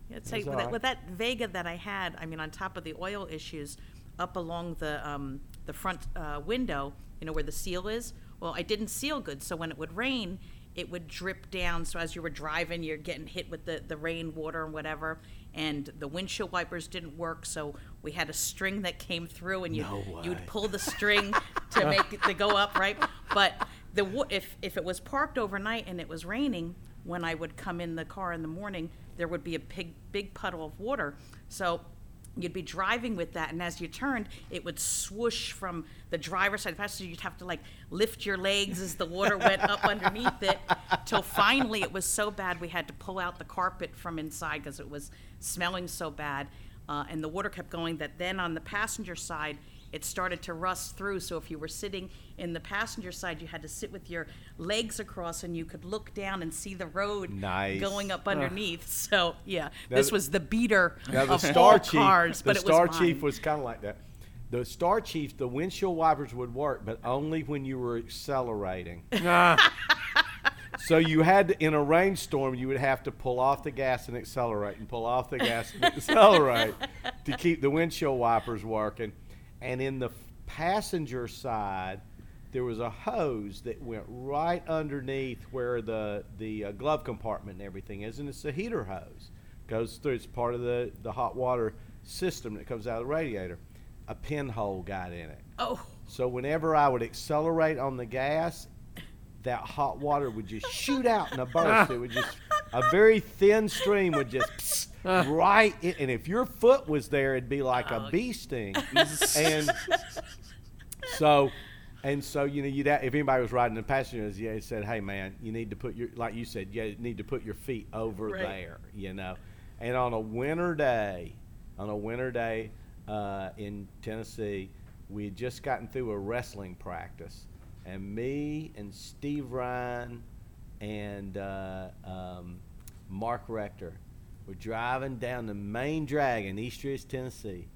Yeah, so with, right. that, with that Vega that I had, I mean, on top of the oil issues, up along the, um, the front uh, window, you know, where the seal is, well, I didn't seal good, so when it would rain, it would drip down. So as you were driving, you're getting hit with the, the rain, water, and whatever. And the windshield wipers didn't work, so we had a string that came through, and you no you would pull the string to make it to go up, right? But the if if it was parked overnight and it was raining, when I would come in the car in the morning, there would be a big big puddle of water. So you'd be driving with that, and as you turned, it would swoosh from the driver's side of the passenger. You'd have to like lift your legs as the water went up underneath it, till finally it was so bad we had to pull out the carpet from inside because it was smelling so bad, uh, and the water kept going. That then on the passenger side, it started to rust through. So if you were sitting in the passenger side, you had to sit with your legs across, and you could look down and see the road nice. Going up underneath. So yeah, now this the, was the beater now of the Star all Chief, cars, the but it Star was Star Chief was kind of like that. The Star Chief, the windshield wipers would work, but only when you were accelerating. So you had to, in a rainstorm, you would have to pull off the gas and accelerate, and pull off the gas and accelerate to keep the windshield wipers working. And in the passenger side, there was a hose that went right underneath where the the uh, glove compartment and everything is, and it's a heater hose. Goes through. It's part of the, the hot water system that comes out of the radiator. A pinhole got in it. Oh. So whenever I would accelerate on the gas, that hot water would just shoot out in a burst. It would just a very thin stream would just psst, Uh, right, in, and if your foot was there, it'd be like oh, a bee sting. and so, and so, you know, you'd have, if anybody was riding the passenger, yeah, it said, "Hey, man, you need to put your," like you said, "you need to put your feet over right. there," you know. And on a winter day, on a winter day uh, in Tennessee, we had just gotten through a wrestling practice, and me and Steve Ryan and uh, um, Mark Rector. We're driving down the main drag in East Ridge, Tennessee,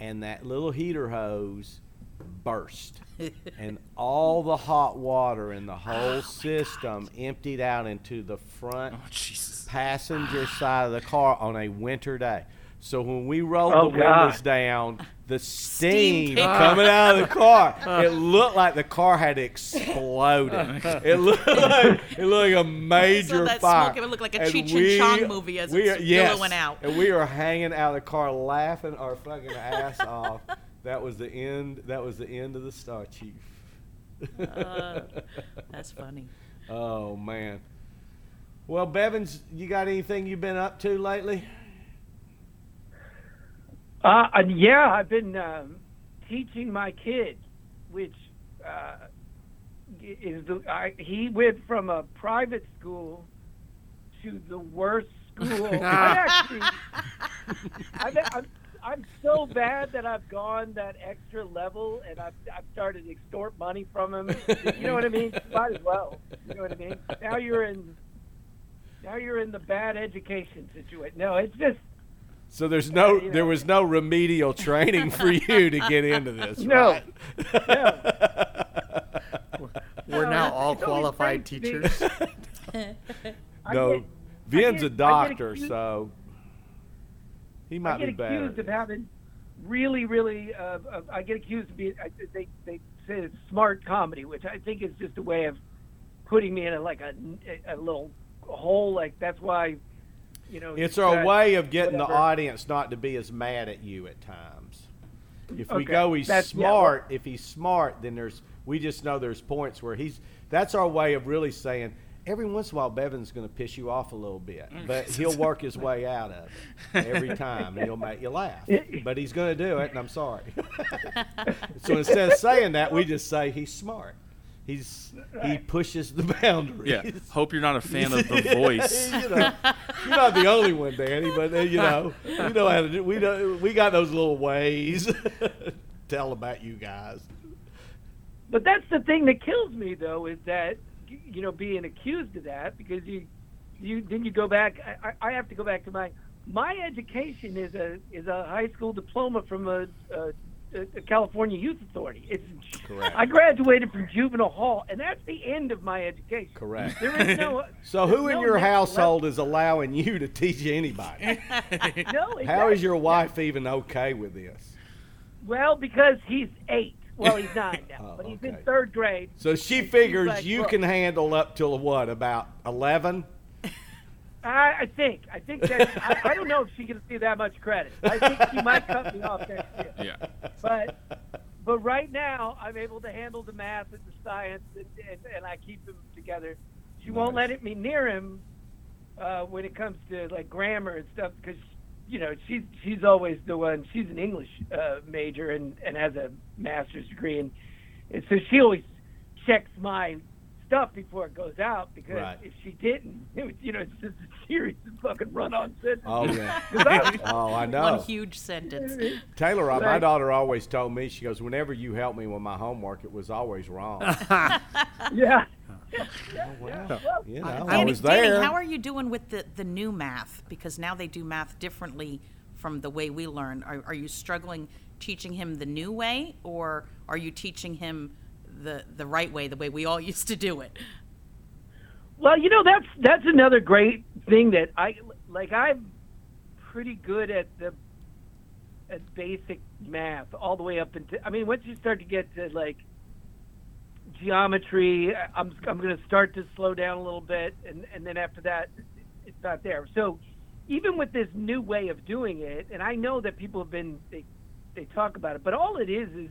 and that little heater hose burst, and all the hot water in the whole oh system emptied out into the front oh, passenger side of the car on a winter day. So when we rolled oh, the God. windows down, the steam, steam coming out of the car, it looked like the car had exploded. It looked like, it looked like a major that fire. Smoke, it looked like a and Cheech we, and Chong movie as we, it's yes, billowing out. And we were hanging out of the car laughing our fucking ass off. That was the end. That was the end of the Star Chief. uh, that's funny. Oh, man. Well, Bevins, you got anything you've been up to lately? Uh, yeah, I've been um, teaching my kid, which uh, is the, I, he went from a private school to the worst school. I actually, I've, I've, I'm so bad that I've gone that extra level, and I've, I've started to extort money from him. You know what I mean? Might as well. You know what I mean? Now you're in. Now you're in the bad education situation. No, it's just. So there's no, uh, you know, there was no remedial training for you to get into this. No. Right? No. We're no, now all qualified teachers. No, Vien's a doctor, accused, so he might be bad. I get accused of having really, really. Uh, of, I get accused of being. I, they they say it's smart comedy, which I think is just a way of putting me in a, like a, a little hole. Like that's why, you know. It's our way of getting whatever. The audience not to be as mad at you at times. If okay. we go, he's that's, smart. Yeah, well, if he's smart, then there's. We just know there's points where he's. That's our way of really saying every once in a while Bevin's going to piss you off a little bit, but he'll work his way out of it every time, and he'll make you laugh. But he's going to do it, and I'm sorry. So instead of saying that, we just say he's smart. He's he pushes the boundaries. Yeah. Hope you're not a fan of The Voice. You know, you're not the only one, Danny. But you know, we know how to do. We know we got those little ways. Tell about you guys. But that's the thing that kills me, though, is that, you know, being accused of that, because you, you then you go back. I, I have to go back to my my education is a is a high school diploma from a, a, a California Youth Authority. It's correct. I graduated from juvenile hall, and that's the end of my education. Correct. There is no. So who in no your household left. Is allowing you to teach anybody? No. Exactly. How is your wife even okay with this? Well, because he's eight. Well, he's nine now, oh, but he's okay. in third grade. So she figures like, you can handle up till what, about eleven? I, I think. I think that – I, I don't know if she gives me that much credit. I think she might cut me off next year. Yeah. But but right now I'm able to handle the math and the science, and, and, and I keep them together. She nice. Won't let it be near him uh, when it comes to, like, grammar and stuff because – you know, she's she's always the one. She's an English uh, major and, and has a master's degree, and, and so she always checks my stuff before it goes out because right. if she didn't, it was, you know, it's just a series of fucking run-on sentences. Oh yeah. I, oh, I know. One huge sentence. Taylor, right. my daughter always told me, she goes, "Whenever you help me with my homework, it was always wrong." Yeah. Yeah, yeah, oh, wow. yeah. Well, you know, Danny, I was there. Danny, how are you doing with the, the new math? Because now they do math differently from the way we learn. Are, are you struggling teaching him the new way, or are you teaching him the the right way, the way we all used to do it? Well, you know, that's that's another great thing that I like. I'm pretty good at the at basic math all the way up into. I mean, once you start to get to like. Geometry, I'm I'm going to start to slow down a little bit, and, and then after that, it's not there. So even with this new way of doing it, and I know that people have been, they, they talk about it, but all it is is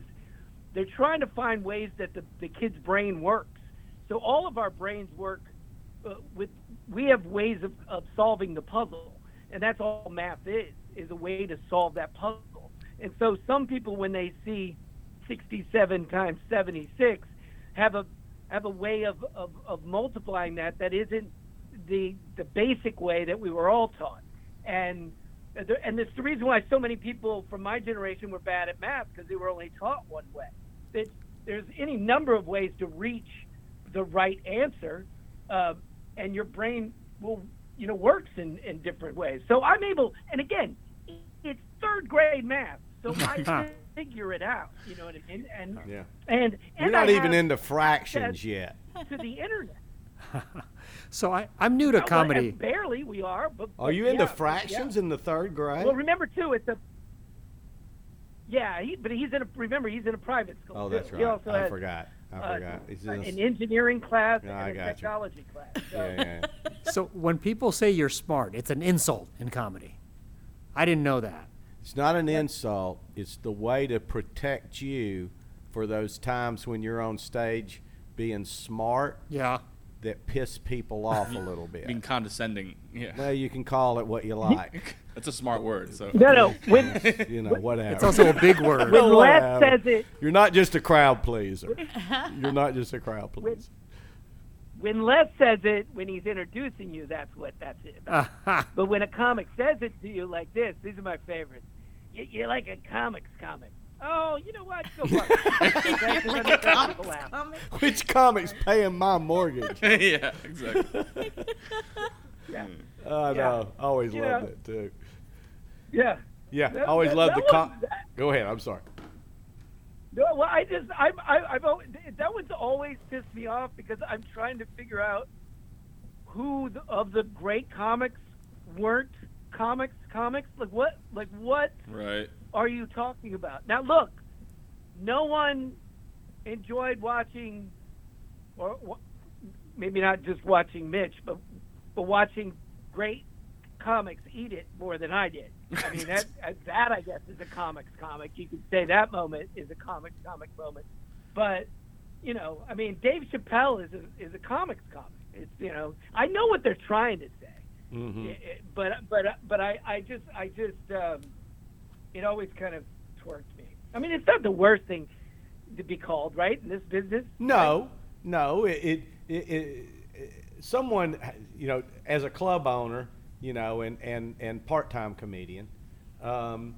they're trying to find ways that the, the kid's brain works. So all of our brains work uh, with, we have ways of, of solving the puzzle, and that's all math is, is a way to solve that puzzle. And so some people, when they see sixty-seven times seventy-six, have a have a way of, of, of multiplying that that isn't the the basic way that we were all taught. And there, and it's the reason why so many people from my generation were bad at math, because they were only taught one way. It, there's any number of ways to reach the right answer, uh, and your brain will you know works in, in different ways. So I'm able, and again, it's third grade math, so I figure it out, you know what I mean? And yeah. and, and you're not I even into fractions yet. To the internet. So I, I'm new to well, comedy. Barely we are. But, are but you yeah, into fractions yeah. in the third grade? Well, remember too, it's a. Yeah, he, but he's in a. Remember, he's in a private school. Oh, that's too. Right. He also I has, forgot. I forgot. Uh, he's in a, an engineering class no, and I a technology you. Class. So. Yeah, yeah. So when people say you're smart, it's an insult in comedy. I didn't know that. It's not an insult. It's the way to protect you for those times when you're on stage being smart. Yeah. That piss people off a little bit. Being condescending. Yeah. Well, you can call it what you like. That's a smart word. So. No, no. When, you know, whatever. It's also a big word. When Les says it. You're not just a crowd pleaser. You're not just a crowd pleaser. When, when Les says it, when he's introducing you, that's what that's it. But when a comic says it to you like this, these are my favorites. you, you're like a comics comic. Oh, you know what? Go work. like comics comic? Which comics paying my mortgage? Yeah, exactly. Yeah. Oh, yeah. No. I always yeah. loved it, too. Yeah. Yeah, I always that, loved that the comics. Go ahead. I'm sorry. No, well, I just, I'm, I, I've always, that one's always pissed me off because I'm trying to figure out who the, of the great comics weren't comics comics. Like what, like what right. are you talking about? Now look, no one enjoyed watching, or maybe not just watching Mitch, but, but watching great comics eat it more than I did. I mean, that, that I guess, is a comics comic. You could say that moment is a comics comic moment. But, you know, I mean, Dave Chappelle is a, is a comics comic. It's, you know, I know what they're trying to say. Mm-hmm. It, it, but but but I, I just, I just um, it always kind of twerked me. I mean, it's not the worst thing to be called, right, in this business? No, right? no. It it, it, it, it, someone, you know, as a club owner, you know, and, and, and part-time comedian. Um,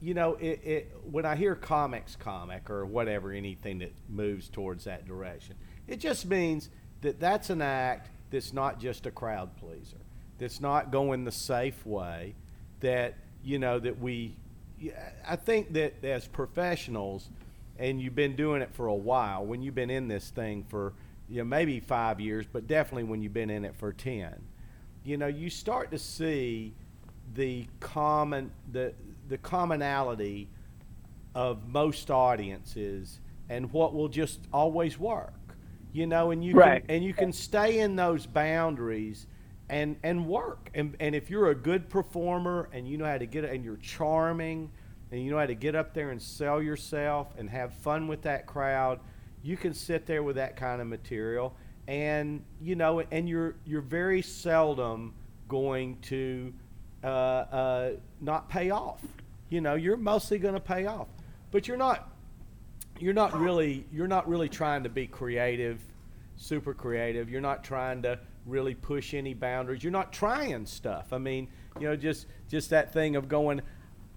you know, it, it, when I hear comics comic or whatever, anything that moves towards that direction, it just means that that's an act that's not just a crowd pleaser, that's not going the safe way, that, you know, that we, I think that as professionals, and you've been doing it for a while, when you've been in this thing for, you know, maybe five years, but definitely when you've been in it for ten, you know, you start to see the common the the commonality of most audiences and what will just always work, you know, and you right. can, and you can stay in those boundaries and and work. And and if you're a good performer and you know how to get it and you're charming and you know how to get up there and sell yourself and have fun with that crowd, you can sit there with that kind of material. And, you know, and you're you're very seldom going to uh, uh, not pay off. You know, you're mostly going to pay off, but you're not you're not really you're not really trying to be creative, super creative. You're not trying to really push any boundaries. You're not trying stuff. I mean, you know, just just that thing of going,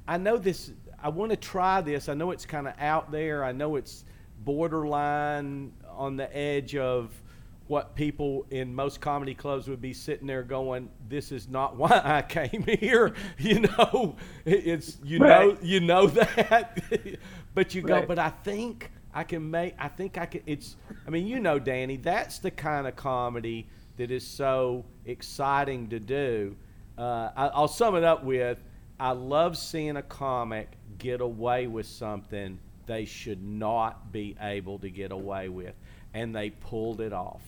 I know this. I want to try this. I know it's kind of out there. I know it's borderline on the edge of what people in most comedy clubs would be sitting there going, this is not why I came here. You know, it's, you right. know, you know that, but you right. go, but I think I can make, I think I can, it's, I mean, you know, Danny, that's the kind of comedy that is so exciting to do. Uh, I, I'll sum it up with, I love seeing a comic get away with something they should not be able to get away with. And they pulled it off.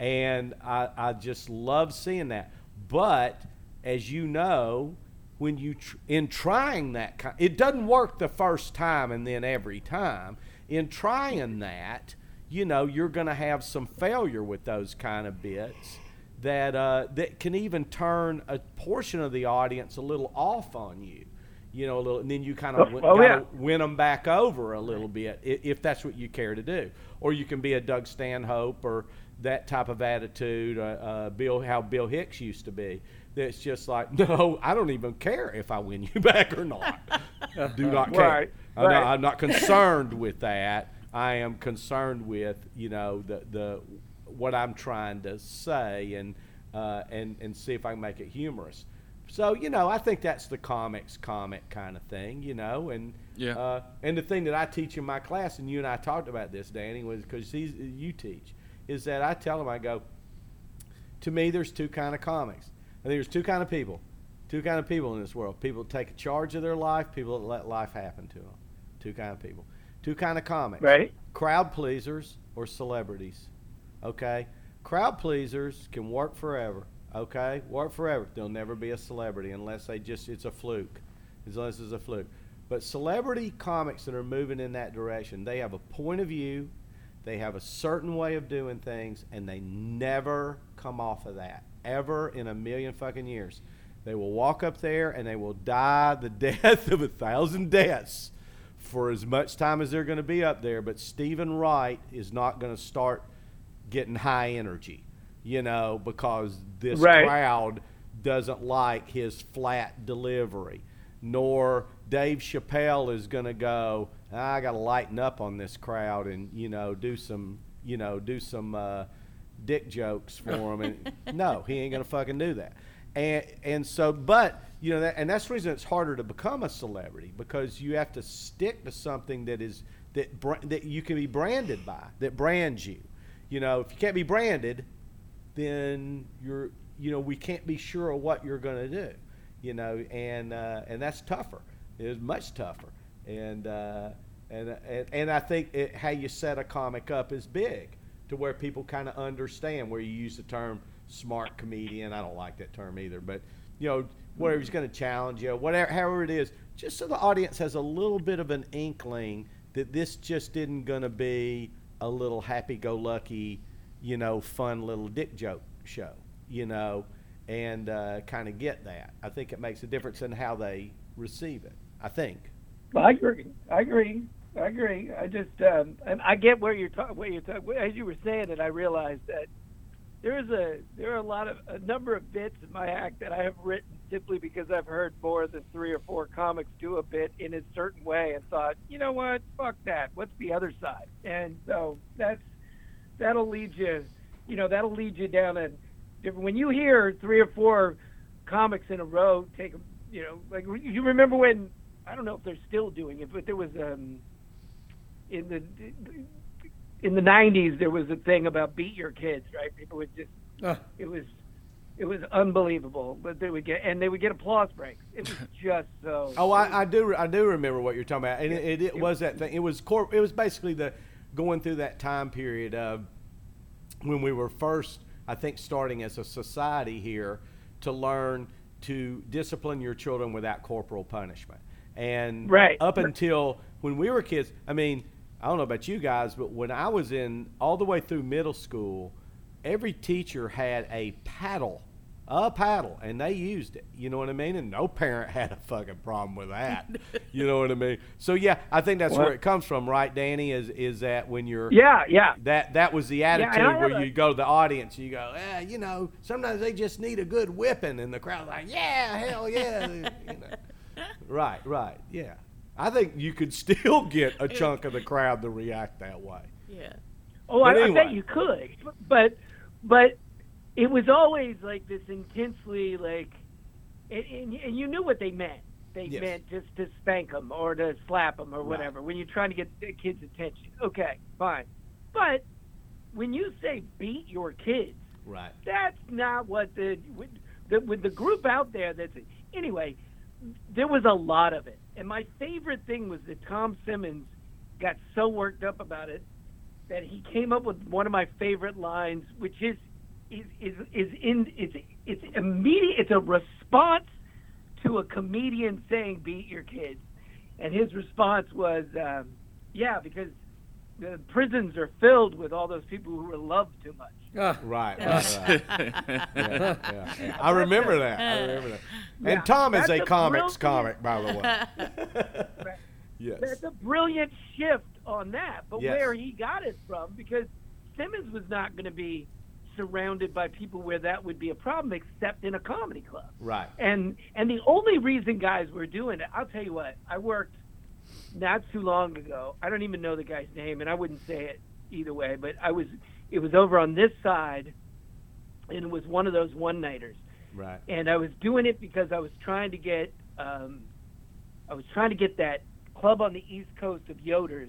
And I, I just love seeing that. But as you know, when you tr- in trying that, it doesn't work the first time and then every time. In trying that, you know, you're going to have some failure with those kind of bits that uh, that can even turn a portion of the audience a little off on you, you know, a little, and then you kind of oh, oh, yeah. win them back over a little bit if that's what you care to do. Or you can be a Doug Stanhope or that type of attitude, uh, uh, Bill, how Bill Hicks used to be. That's just like, no, I don't even care if I win you back or not. I do not care. Right, I'm, right. Not, I'm not concerned with that. I am concerned with, you know, the the what I'm trying to say and uh, and and see if I can make it humorous. So, you know, I think that's the comics comic kind of thing, you know, and yeah. uh, and the thing that I teach in my class, and you and I talked about this, Danny, was because you teach, is that I tell them, I go, to me, there's two kind of comics. I think there's two kind of people, two kind of people in this world. People that take charge of their life, people that let life happen to them. Two kind of people. Two kind of comics. Right. Crowd pleasers or celebrities, okay? Crowd pleasers can work forever. Okay, work forever. They'll never be a celebrity unless they just, it's a fluke. As long as it's a fluke. But celebrity comics that are moving in that direction, they have a point of view, they have a certain way of doing things, and they never come off of that, ever in a million fucking years. They will walk up there and they will die the death of a thousand deaths for as much time as they're going to be up there. But Stephen Wright is not going to start getting high energy. You know, because this right. crowd doesn't like his flat delivery. nor Dave Chappelle is going to go, I got to lighten up on this crowd and, you know, do some, you know, do some uh, dick jokes for them. And no, he ain't going to fucking do that. And and so, but, you know, that, and that's the reason it's harder to become a celebrity, because you have to stick to something that is, that br- that you can be branded by, that brands you. You know, if you can't be branded, then you're, you know, we can't be sure of what you're going to do, you know, and uh, and that's tougher. It is much tougher. And, uh, and, and, and I think it, how you set a comic up is big, to where people kind of understand, where you use the term smart comedian. I don't like that term either, but, you know, whatever he's going to challenge you, whatever, however it is, just so the audience has a little bit of an inkling that this just isn't going to be a little happy-go-lucky, you know, fun little dick joke show, you know, and uh, kind of get that. I think it makes a difference in how they receive it, I think. Well, I agree. I agree. I agree. I just, um, and I get where you're talking, where you're talking, as you were saying it, I realized that there is a, there are a lot of, a number of bits in my act that I have written simply because I've heard more than three or four comics do a bit in a certain way and thought, you know what, fuck that. What's the other side? And so that's, that'll lead you, you know, that'll lead you down a different, when you hear three or four comics in a row take, you know, like, you remember when, I don't know if they're still doing it, but there was um, in the in the nineties there was a thing about beat your kids, right? People would just uh. it was it was unbelievable, but they would get and they would get applause breaks. It was just so. Oh, I, I do I do remember what you're talking about, and it, it, it, it was that thing. It was corp. It was basically the going through that time period of when we were first, I think, starting as a society here to learn to discipline your children without corporal punishment. And right. up until when we were kids, I mean, I don't know about you guys, but when I was in all the way through middle school, every teacher had a paddle, a paddle, and they used it. You know what I mean? And no parent had a fucking problem with that. You know what I mean? So yeah, I think that's what? where it comes from, right, Danny? Is is that when you're yeah yeah that that was the attitude yeah, where you go to the audience, and you go, eh, you know, sometimes they just need a good whipping, and the crowd's like, yeah, hell yeah, you know. Right, right, yeah. I think you could still get a chunk of the crowd to react that way. Yeah. Oh, I, anyway. I bet you could, but but it was always like this intensely like, and, and, and you knew what they meant. They yes. meant just to spank them or to slap them or whatever. Right. When you're trying to get the kids' attention, okay, fine. But when you say beat your kids, right? That's not what the with the, with the group out there. That's anyway. There was a lot of it. And my favorite thing was that Tom Simmons got so worked up about it that he came up with one of my favorite lines, which is is is, is in it's it's immediate it's a response to a comedian saying beat your kids. And his response was um, yeah, because the prisons are filled with all those people who were loved too much. Uh, right, right, right. yeah, yeah, yeah. I remember that. I remember that. And yeah, Tom is a comics comic, by the way. Right. Yes. That's a brilliant shift on that, but yes. where he got it from, because Simmons was not going to be surrounded by people where that would be a problem, except in a comedy club. Right. And and the only reason guys were doing it, I'll tell you what, I worked not too long ago. I don't even know the guy's name, and I wouldn't say it either way, but I was... It was over on this side, and it was one of those one-nighters. Right. And I was doing it because I was trying to get, um, I was trying to get that club on the east coast of Yoder's,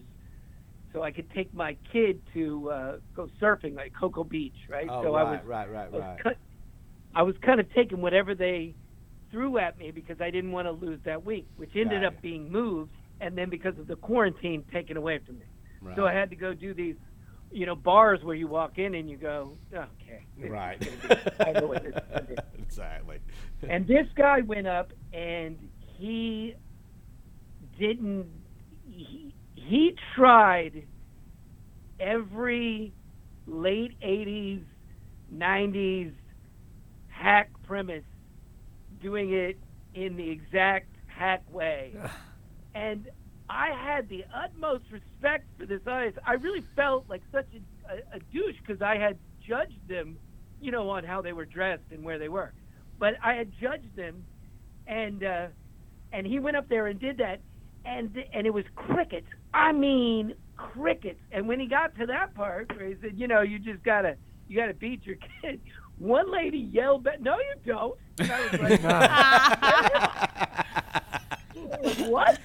so I could take my kid to uh, go surfing, like Cocoa Beach, right? Oh, so right, I was, right, right, right, right. Cu- I was kind of taking whatever they threw at me because I didn't want to lose that week, which ended right. up being moved, and then because of the quarantine, taken away from me. Right. So I had to go do these. You know, bars where you walk in and you go, okay. Right. I know what this is. Exactly. And this guy went up and he didn't, he, he tried every late eighties, nineties hack premise, doing it in the exact hack way. And I had the utmost respect for this audience. I really felt like such a, a, a douche because I had judged them, you know, on how they were dressed and where they were. But I had judged them, and uh, And he went up there and did that, and and it was crickets. I mean, crickets. And when he got to that part where he said, you know, you just gotta you gotta beat your kid. One lady yelled back, "No, you don't." And I was like, no. What?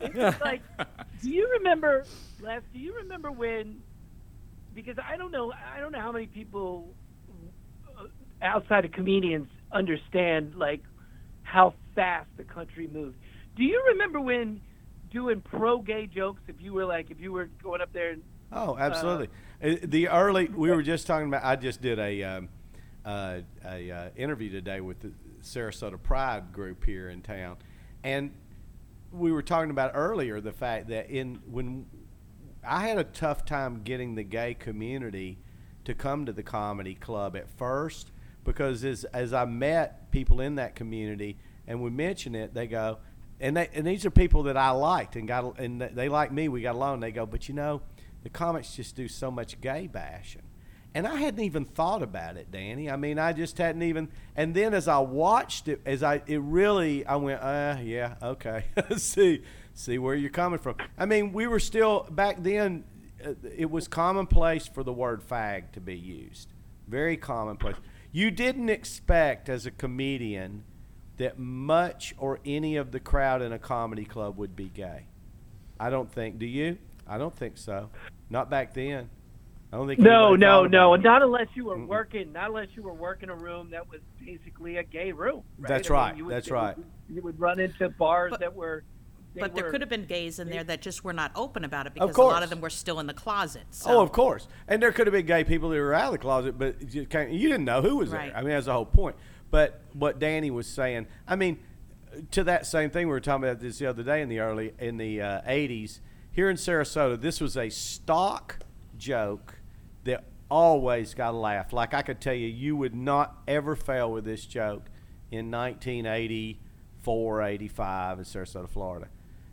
It's like, do you remember, Les, do you remember when, because I don't know, I don't know how many people outside of comedians understand, like, how fast the country moved. Do you remember when doing pro-gay jokes, if you were like, if you were going up there and, oh, absolutely. Uh, the early, we were just talking about, I just did a um, uh, a uh, interview today with the Sarasota Pride group here in town, and we were talking about earlier the fact that in when I had a tough time getting the gay community to come to the comedy club at first, because as as I met people in that community and we mentioned it, they go, and they and these are people that I liked and got and they like me, we got along. They go, but you know, the comics just do so much gay bashing. And I hadn't even thought about it, Danny. I mean, I just hadn't even. And then as I watched it, as I, it really, I went, uh, yeah, okay. see, see where you're coming from. I mean, we were still, back then, uh, it was commonplace for the word fag to be used. Very commonplace. You didn't expect as a comedian that much or any of the crowd in a comedy club would be gay. I don't think. Do you? I don't think so. Not back then. I don't think. No, no, no. It. Not unless you were mm-mm. working. Not unless you were working a room that was basically a gay room. Right? That's right. I mean, you would, That's right. You would run into bars but, that were. But were, there could have been gays in there that just were not open about it, because a lot of them were still in the closet. So. Oh, of course. And there could have been gay people that were out of the closet, but you, can't, you didn't know who was right. there. I mean, that's the whole point. But what Danny was saying, I mean, to that same thing we were talking about this the other day in the early in the uh, eighties. Here in Sarasota, this was a stock joke that always got a laugh. Like, I could tell you, you would not ever fail with this joke in nineteen eighty-four, eighty-five in Sarasota, Florida.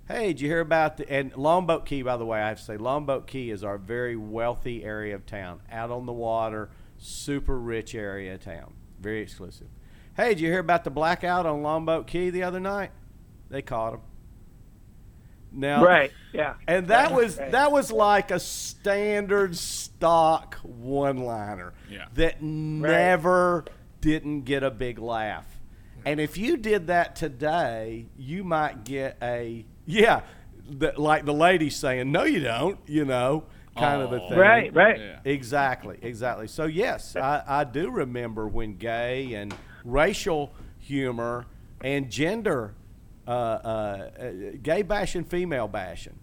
Hey, did you hear about the, and Longboat Key, by the way, I have to say, Longboat Key is our very wealthy area of town, out on the water, super rich area of town, very exclusive. Hey, did you hear about the blackout on Longboat Key the other night? They caught him. Now, right, yeah. And that right, was right. that was like a standard stock one-liner yeah. that never right. didn't get a big laugh. And if you did that today, you might get a, yeah, the, like the lady saying, no, you don't, you know, kind oh, of a thing. Right, right. Yeah. Exactly, exactly. So, yes, I, I do remember when gay and racial humor and gender Uh, uh, uh, gay bashing, female bashing,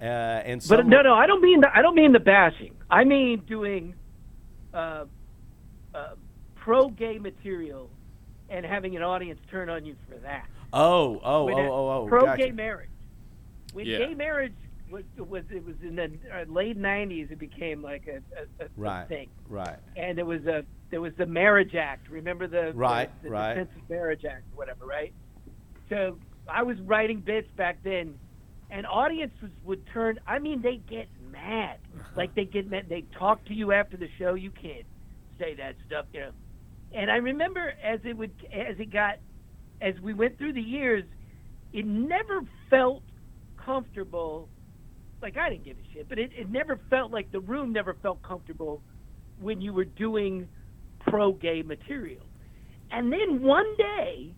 uh, and so. But no, no, I don't mean the, I don't mean the bashing. I mean doing uh, uh, pro-gay material and having an audience turn on you for that. Oh, oh, when oh, oh, oh. Pro-gay gotcha. marriage. When yeah. gay marriage was, was it was in the late nineties, it became like a, a, a right, thing. Right. And there was a there was the Marriage Act. Remember the right, the, the right. Defense of Marriage Act, whatever, right? So. I was writing bits back then, and audiences would turn. I mean, they get mad. Like they get mad. They talk to you after the show. You can't say that stuff, you know. And I remember as it would, as it got, as we went through the years, it never felt comfortable. Like I didn't give a shit, but it, it never felt like the room never felt comfortable when you were doing pro-gay material. And then one day.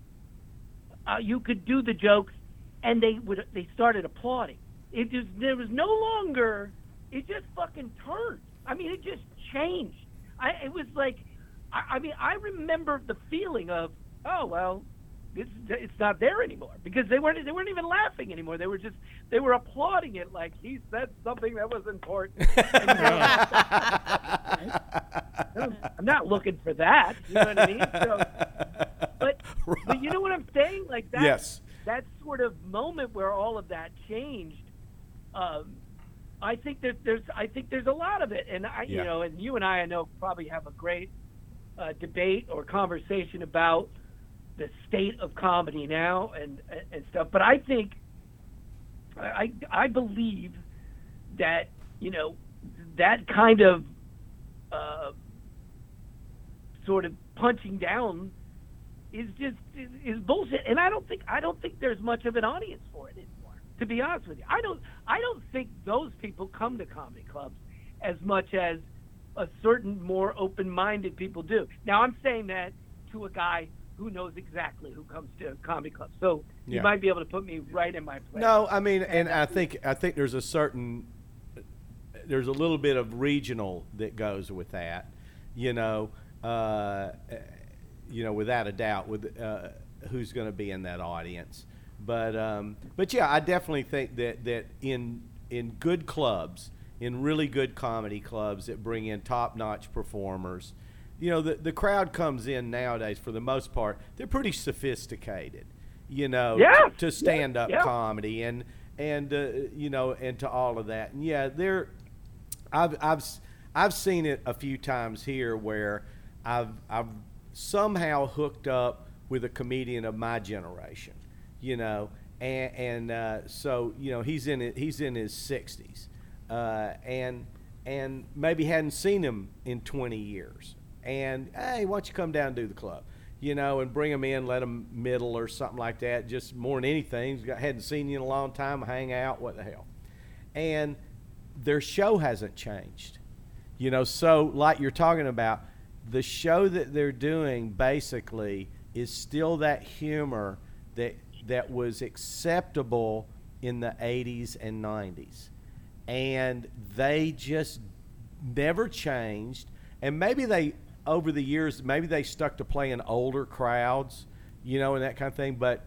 Uh, you could do the jokes, and they would. They started applauding. It just there was no longer. It just fucking turned. I mean, it just changed. I it was like, I, I mean, I remember the feeling of, oh well, it's it's not there anymore, because they weren't they weren't even laughing anymore. They were just they were applauding it like he said something that was important. I'm not looking for that. You know what I mean? So, but, but you know what I'm saying? Like that, yes. that sort of moment where all of that changed. Um, I think that there's, I think there's a lot of it, and I, yeah. you know, and you and I, I know, probably have a great uh, debate or conversation about the state of comedy now and and stuff. But I think, I I believe that you know that kind of uh, sort of punching down is just is bullshit. And I don't think I don't think there's much of an audience for it anymore. To be honest with you, I don't I don't think those people come to comedy clubs as much as a certain more open-minded people do. Now I'm saying that to a guy who knows exactly who comes to comedy clubs, so yeah. you might be able to put me right in my place. No, I mean, and I think I think there's a certain there's a little bit of regional that goes with that, you know, uh, you know, without a doubt, with uh, who's going to be in that audience. But um, but yeah, I definitely think that that in in good clubs, in really good comedy clubs that bring in top-notch performers. You know, the, the crowd comes in nowadays, for the most part, they're pretty sophisticated, you know, yeah. to, to stand-up yeah. comedy and, and uh, you know, and to all of that. And, yeah, they're I've, I've, I've seen it a few times here where I've, I've somehow hooked up with a comedian of my generation, you know, and, and uh, so, you know, he's in he's in his sixties uh, and, and maybe hadn't seen him in twenty years. And, hey, why don't you come down and do the club, you know, and bring them in, let them middle or something like that, just more than anything. Hadn't seen you in a long time, hang out, what the hell. And their show hasn't changed, you know. So, like you're talking about, the show that they're doing basically is still that humor that that was acceptable in the eighties and nineties. And they just never changed. And maybe they... over the years, maybe they stuck to playing older crowds, you know, and that kind of thing. But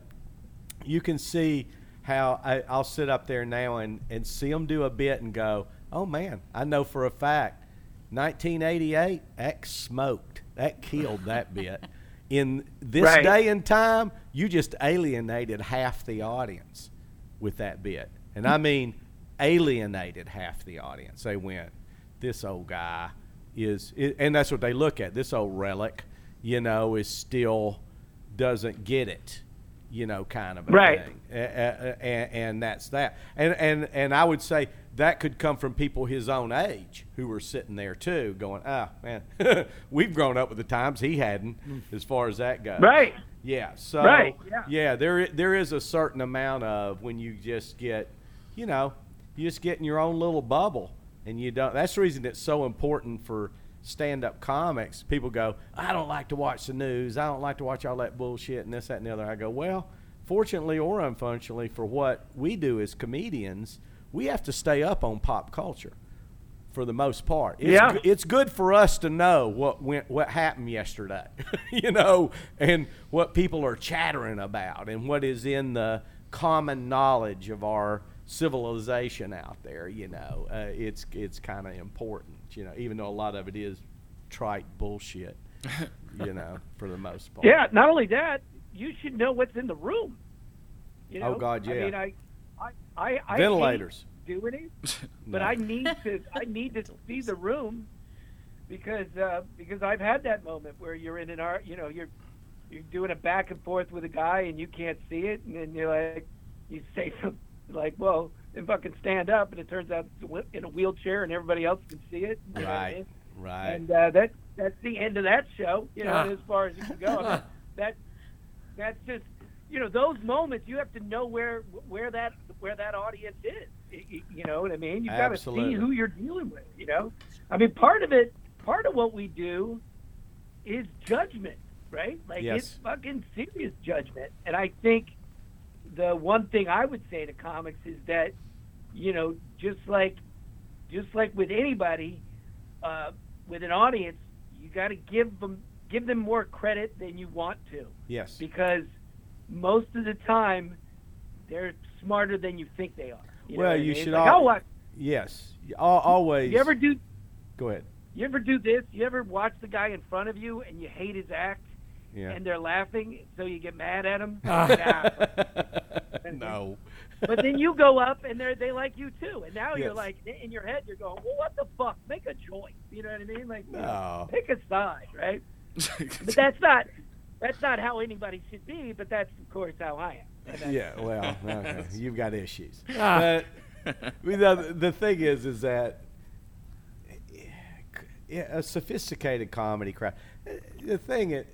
you can see how I, I'll sit up there now and, and see them do a bit and go, oh, man, I know for a fact, nineteen eighty-eight, that smoked. That killed that bit. In this right. day and time, you just alienated half the audience with that bit. And I mean alienated half the audience. They went, this old guy. Is and that's what they look at. This old relic, you know, is still doesn't get it, you know, kind of a right. thing. And, and that's that. And and and I would say that could come from people his own age who were sitting there too, going, ah, oh, man, we've grown up with the times. He hadn't, as far as that goes. Right. Yeah. So right. Yeah. yeah, there there is a certain amount of when you just get, you know, you just get in your own little bubble. And you don't. That's the reason it's so important for stand-up comics. People go, I don't like to watch the news. I don't like to watch all that bullshit and this, that, and the other. I go, well, fortunately or unfortunately for what we do as comedians, we have to stay up on pop culture for the most part. It's, yeah. it's good for us to know what went, what happened yesterday, you know, and what people are chattering about and what is in the common knowledge of our civilization out there, you know, uh, it's it's kind of important, you know, even though a lot of it is trite bullshit, you know, for the most part. Yeah, not only that, you should know what's in the room. You know? Oh God, yeah. I mean, I, I, I, I ventilators. Do anything, but no. I need to, I need to see the room, because uh, because I've had that moment where you're in an art, you know, you're you're doing a back and forth with a guy and you can't see it, and then you're like, you say something. Like, well, if I can stand up, and it turns out it's in a wheelchair, and everybody else can see it. You know right, I mean? right. And uh, that that's the end of that show. You know, uh. as far as you can go. I mean, that that's just, you know, those moments. You have to know where where that where that audience is. You know what I mean? You've got to see who you're dealing with. You know, I mean, part of it, part of what we do, is judgment, right? Like yes. it's fucking serious judgment, and I think. The one thing I would say to comics is that, you know, just like, just like with anybody, uh, with an audience, you got to give them give them more credit than you want to. Yes. Because most of the time, they're smarter than you think they are. You well, know you I mean? should. Like, al- watch. Yes. I'll, always. You ever do? Go ahead. You ever do this? You ever watch the guy in front of you and you hate his act? Yeah. And they're laughing, so you get mad at them. Uh. No. But then you go up, and they they like you too. And now yes. you're like, in your head, you're going, well, what the fuck? Make a choice. You know what I mean? Like, no. Pick a side, right? But that's not that's not how anybody should be. But that's of course how I am. Yeah. Well, okay. You've got issues. Ah. But, you know, the thing is, is that a sophisticated comedy crowd. The thing is.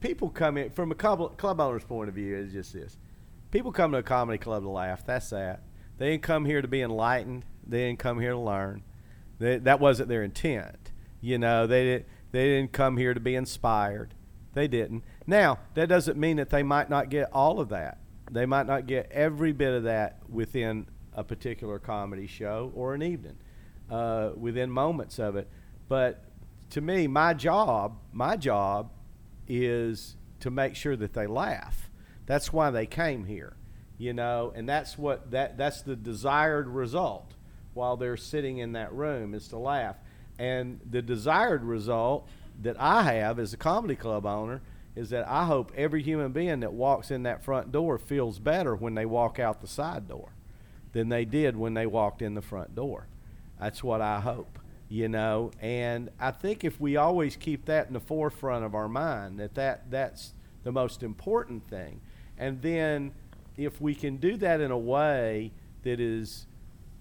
people come in from a club, club owner's point of view. It's just this: people come to a comedy club to laugh. That's that. They didn't come here to be enlightened. They didn't come here to learn. They, that wasn't their intent. You know, they didn't. They didn't come here to be inspired. They didn't. Now, that doesn't mean that they might not get all of that. They might not get every bit of that within a particular comedy show or an evening, uh, within moments of it. But to me, my job, my job is to make sure that they laugh. That's why they came here, you know, and that's what that that's the desired result while they're sitting in that room, is to laugh. And the desired result that I have as a comedy club owner is that I hope every human being that walks in that front door feels better when they walk out the side door than they did when they walked in the front door. That's what I hope, you know. And I think if we always keep that in the forefront of our mind, that, that that's the most important thing. And then if we can do that in a way that is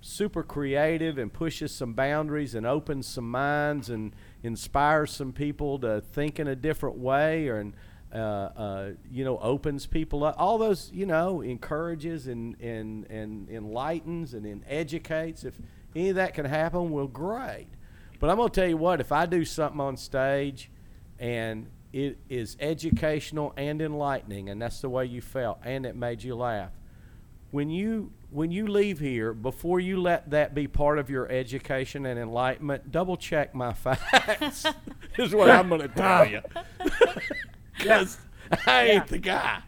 super creative and pushes some boundaries and opens some minds and inspires some people to think in a different way, or and uh, uh, you know, opens people up, all those, you know, encourages and and and enlightens and, and educates. If any of that can happen, well, great. But I'm gonna tell you what, if I do something on stage and it is educational and enlightening, and that's the way you felt and it made you laugh, when you when you leave here, before you let that be part of your education and enlightenment, double check my facts. Is what I'm going to tell you. Because I ain't yeah. the guy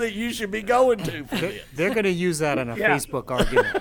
that you should be going to for this. They're going to use that in a yeah. Facebook argument.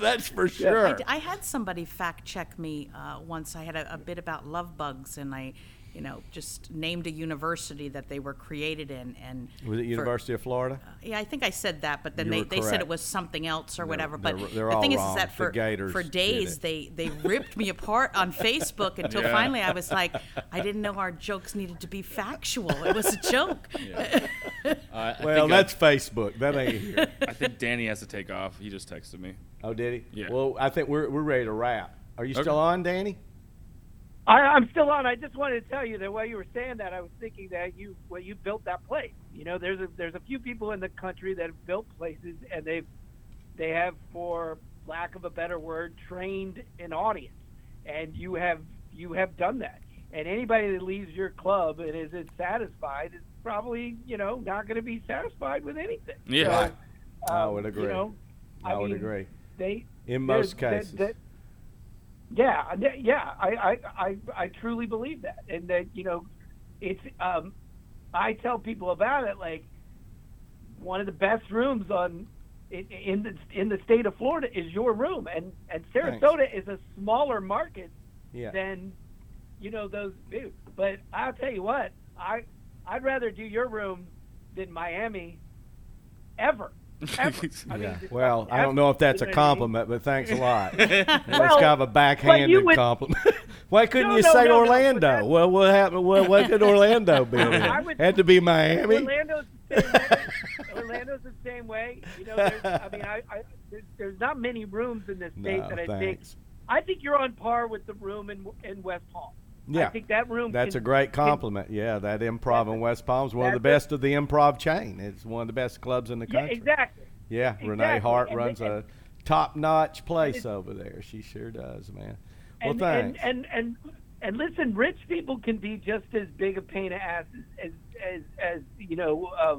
That's for sure. I, I had somebody fact check me uh, once. I had a, a bit about love bugs, and I, you know, just named a university that they were created in. And was it University for, of Florida? Uh, yeah, I think I said that, but then they, they said it was something else or they're, whatever. But they're, they're the thing is, is that for for days they, they ripped me apart on Facebook until yeah. finally I was like, I didn't know our jokes needed to be factual. It was a joke. Yeah. Uh, I well, that's I, Facebook. That ain't here. I think Danny has to take off. He just texted me. Oh, did he? Yeah. Well, I think we're we're ready to wrap. Are you okay. still on, Danny? I, I'm still on. I just wanted to tell you that while you were saying that, I was thinking that you, well, you built that place. You know, there's a, there's a few people in the country that have built places, and they've they have, for lack of a better word, trained an audience. And you have you have done that. And anybody that leaves your club and isn't satisfied is probably, you know, not going to be satisfied with anything. Yeah, so, um, I would agree. You know, I, I would mean, agree. They in most cases. That, that, Yeah, yeah, I, I, I truly believe that, and that, you know, it's. Um, I tell people about it, like, one of the best rooms on in the in the state of Florida is your room, and and Sarasota Thanks. is a smaller market yeah. than, you know, those. But I'll tell you what, I I'd rather do your room than Miami, ever. I mean, yeah. Well, I don't know if that's a compliment, but thanks a lot. Well, it's kind of a backhanded would, compliment. Why couldn't no, you no, say no, Orlando? No, well, what happened? Well, what could Orlando be? Would, Had to be Miami. Orlando's the same way. Orlando's the same way. You know, there's, I mean, I, I, there's, there's not many rooms in this state no, that I thanks. think. I think you're on par with the room in in West Palm. Yeah, I think that room. That's can, a great compliment. Can, yeah, that improv in West Palm is one of the best of the improv chain. It's one of the best clubs in the country. Yeah, exactly. Yeah, exactly. Renee Hart and runs the, a top-notch place over there. She sure does, man. Well, and, thanks. And, and and and listen, rich people can be just as big a pain in the ass as as, as, as you know, uh,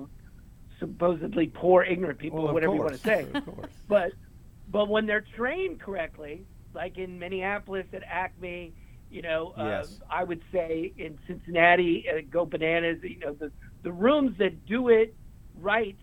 supposedly poor, ignorant people, well, or whatever course, you want to say. Of course. But but when they're trained correctly, like in Minneapolis at Acme. You know, yes. uh, I would say in Cincinnati, uh, go bananas. You know, the the rooms that do it right,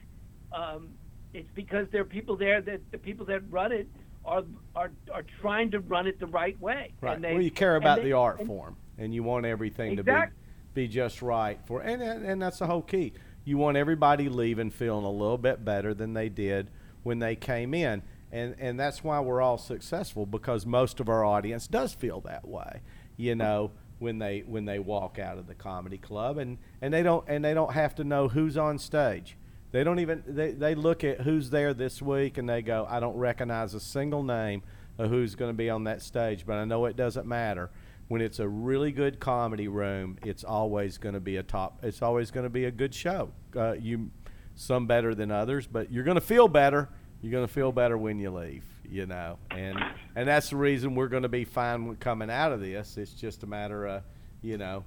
um, it's because there are people there that the people that run it are are are trying to run it the right way. Right. And they, well, you care about they, the art and, form, and you want everything exactly. to be be just right for. And, and and that's the whole key. You want everybody leaving feeling a little bit better than they did when they came in. And and that's why we're all successful, because most of our audience does feel that way, you know, when they when they walk out of the comedy club, and, and they don't and they don't have to know who's on stage. They don't even they, they look at who's there this week and they go, I don't recognize a single name of who's going to be on that stage, but I know it doesn't matter. when it's a really good comedy room, it's always going to be a top. It's always going to be a good show. Uh, you, some better than others, but you're going to feel better. You're going to feel better when you leave, you know. And and that's the reason we're going to be fine with coming out of this. It's just a matter of, you know,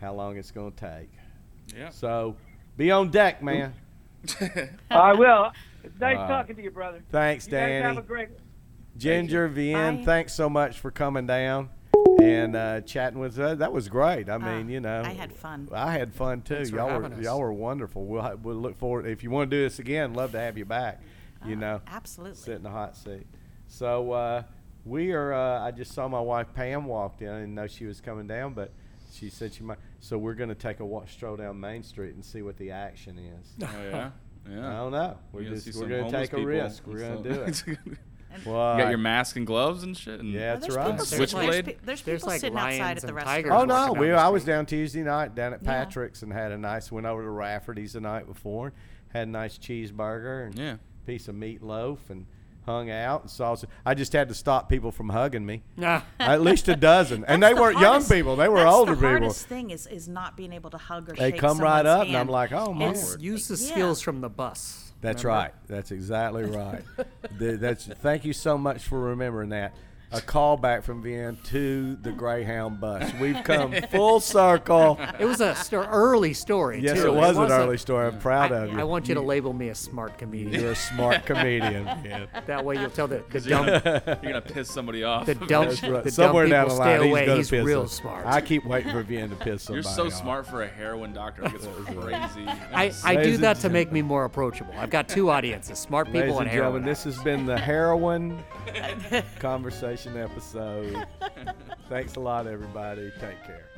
how long it's going to take. Yeah. So be on deck, man. I will. Nice uh, talking to you, brother. Thanks, you Danny. Guys have a great Ginger, Vien, thanks so much for coming down and uh, chatting with us. That was great. I mean, uh, you know. I had fun. I had fun, too. Thanks y'all were us. Y'all were wonderful. We'll, we'll look forward. If you want to do this again, love to have you back, you uh, know. Absolutely. Sit in the hot seat. So uh, we are, uh, I just saw my wife Pam walked in. I didn't know she was coming down, but she said she might. So we're going to take a walk, stroll down Main Street and see what the action is. Oh, yeah? Yeah. I don't know. We're, we're just we're going to take a people. risk. We're going to do it. Well, you got your mask and gloves and shit. And yeah, that's right. Switchblade. There's, there's people there's like sitting outside at the restaurant. Oh no, we, I was down Tuesday night down at yeah. Patrick's and had a nice. Went over to Rafferty's the night before, and had a nice cheeseburger and yeah. piece of meatloaf and hung out and saw. I just had to stop people from hugging me. Nah. At least a dozen, and they the weren't hardest, young people; they were that's older the people. The hardest thing is is not being able to hug or. They shake come right up, hand. And I'm like, oh my word. Use the skills yeah. from the bus. That's remember? Right. That's exactly right. the, that's. Thank you so much for remembering that. A callback from Vien to the Greyhound bus. We've come full circle. It was a st- early story, yes, too. Yes, it was it an early a, story. I'm proud I, of you. I want you, you to label me a smart comedian. You're a smart comedian. Yeah. That way you'll tell the, the dumb. You're going to piss somebody off. The dumb, right. the Somewhere dumb people down the line, stay away. He's, he's real him. Smart. I keep waiting for Vien to piss somebody off. You're so off. smart for a heroin doctor. It gets crazy. I, I do that to make me more approachable. I've got two audiences, smart people Ladies and, and heroin. This has been the heroin conversation episode. Thanks a lot, everybody. Take care.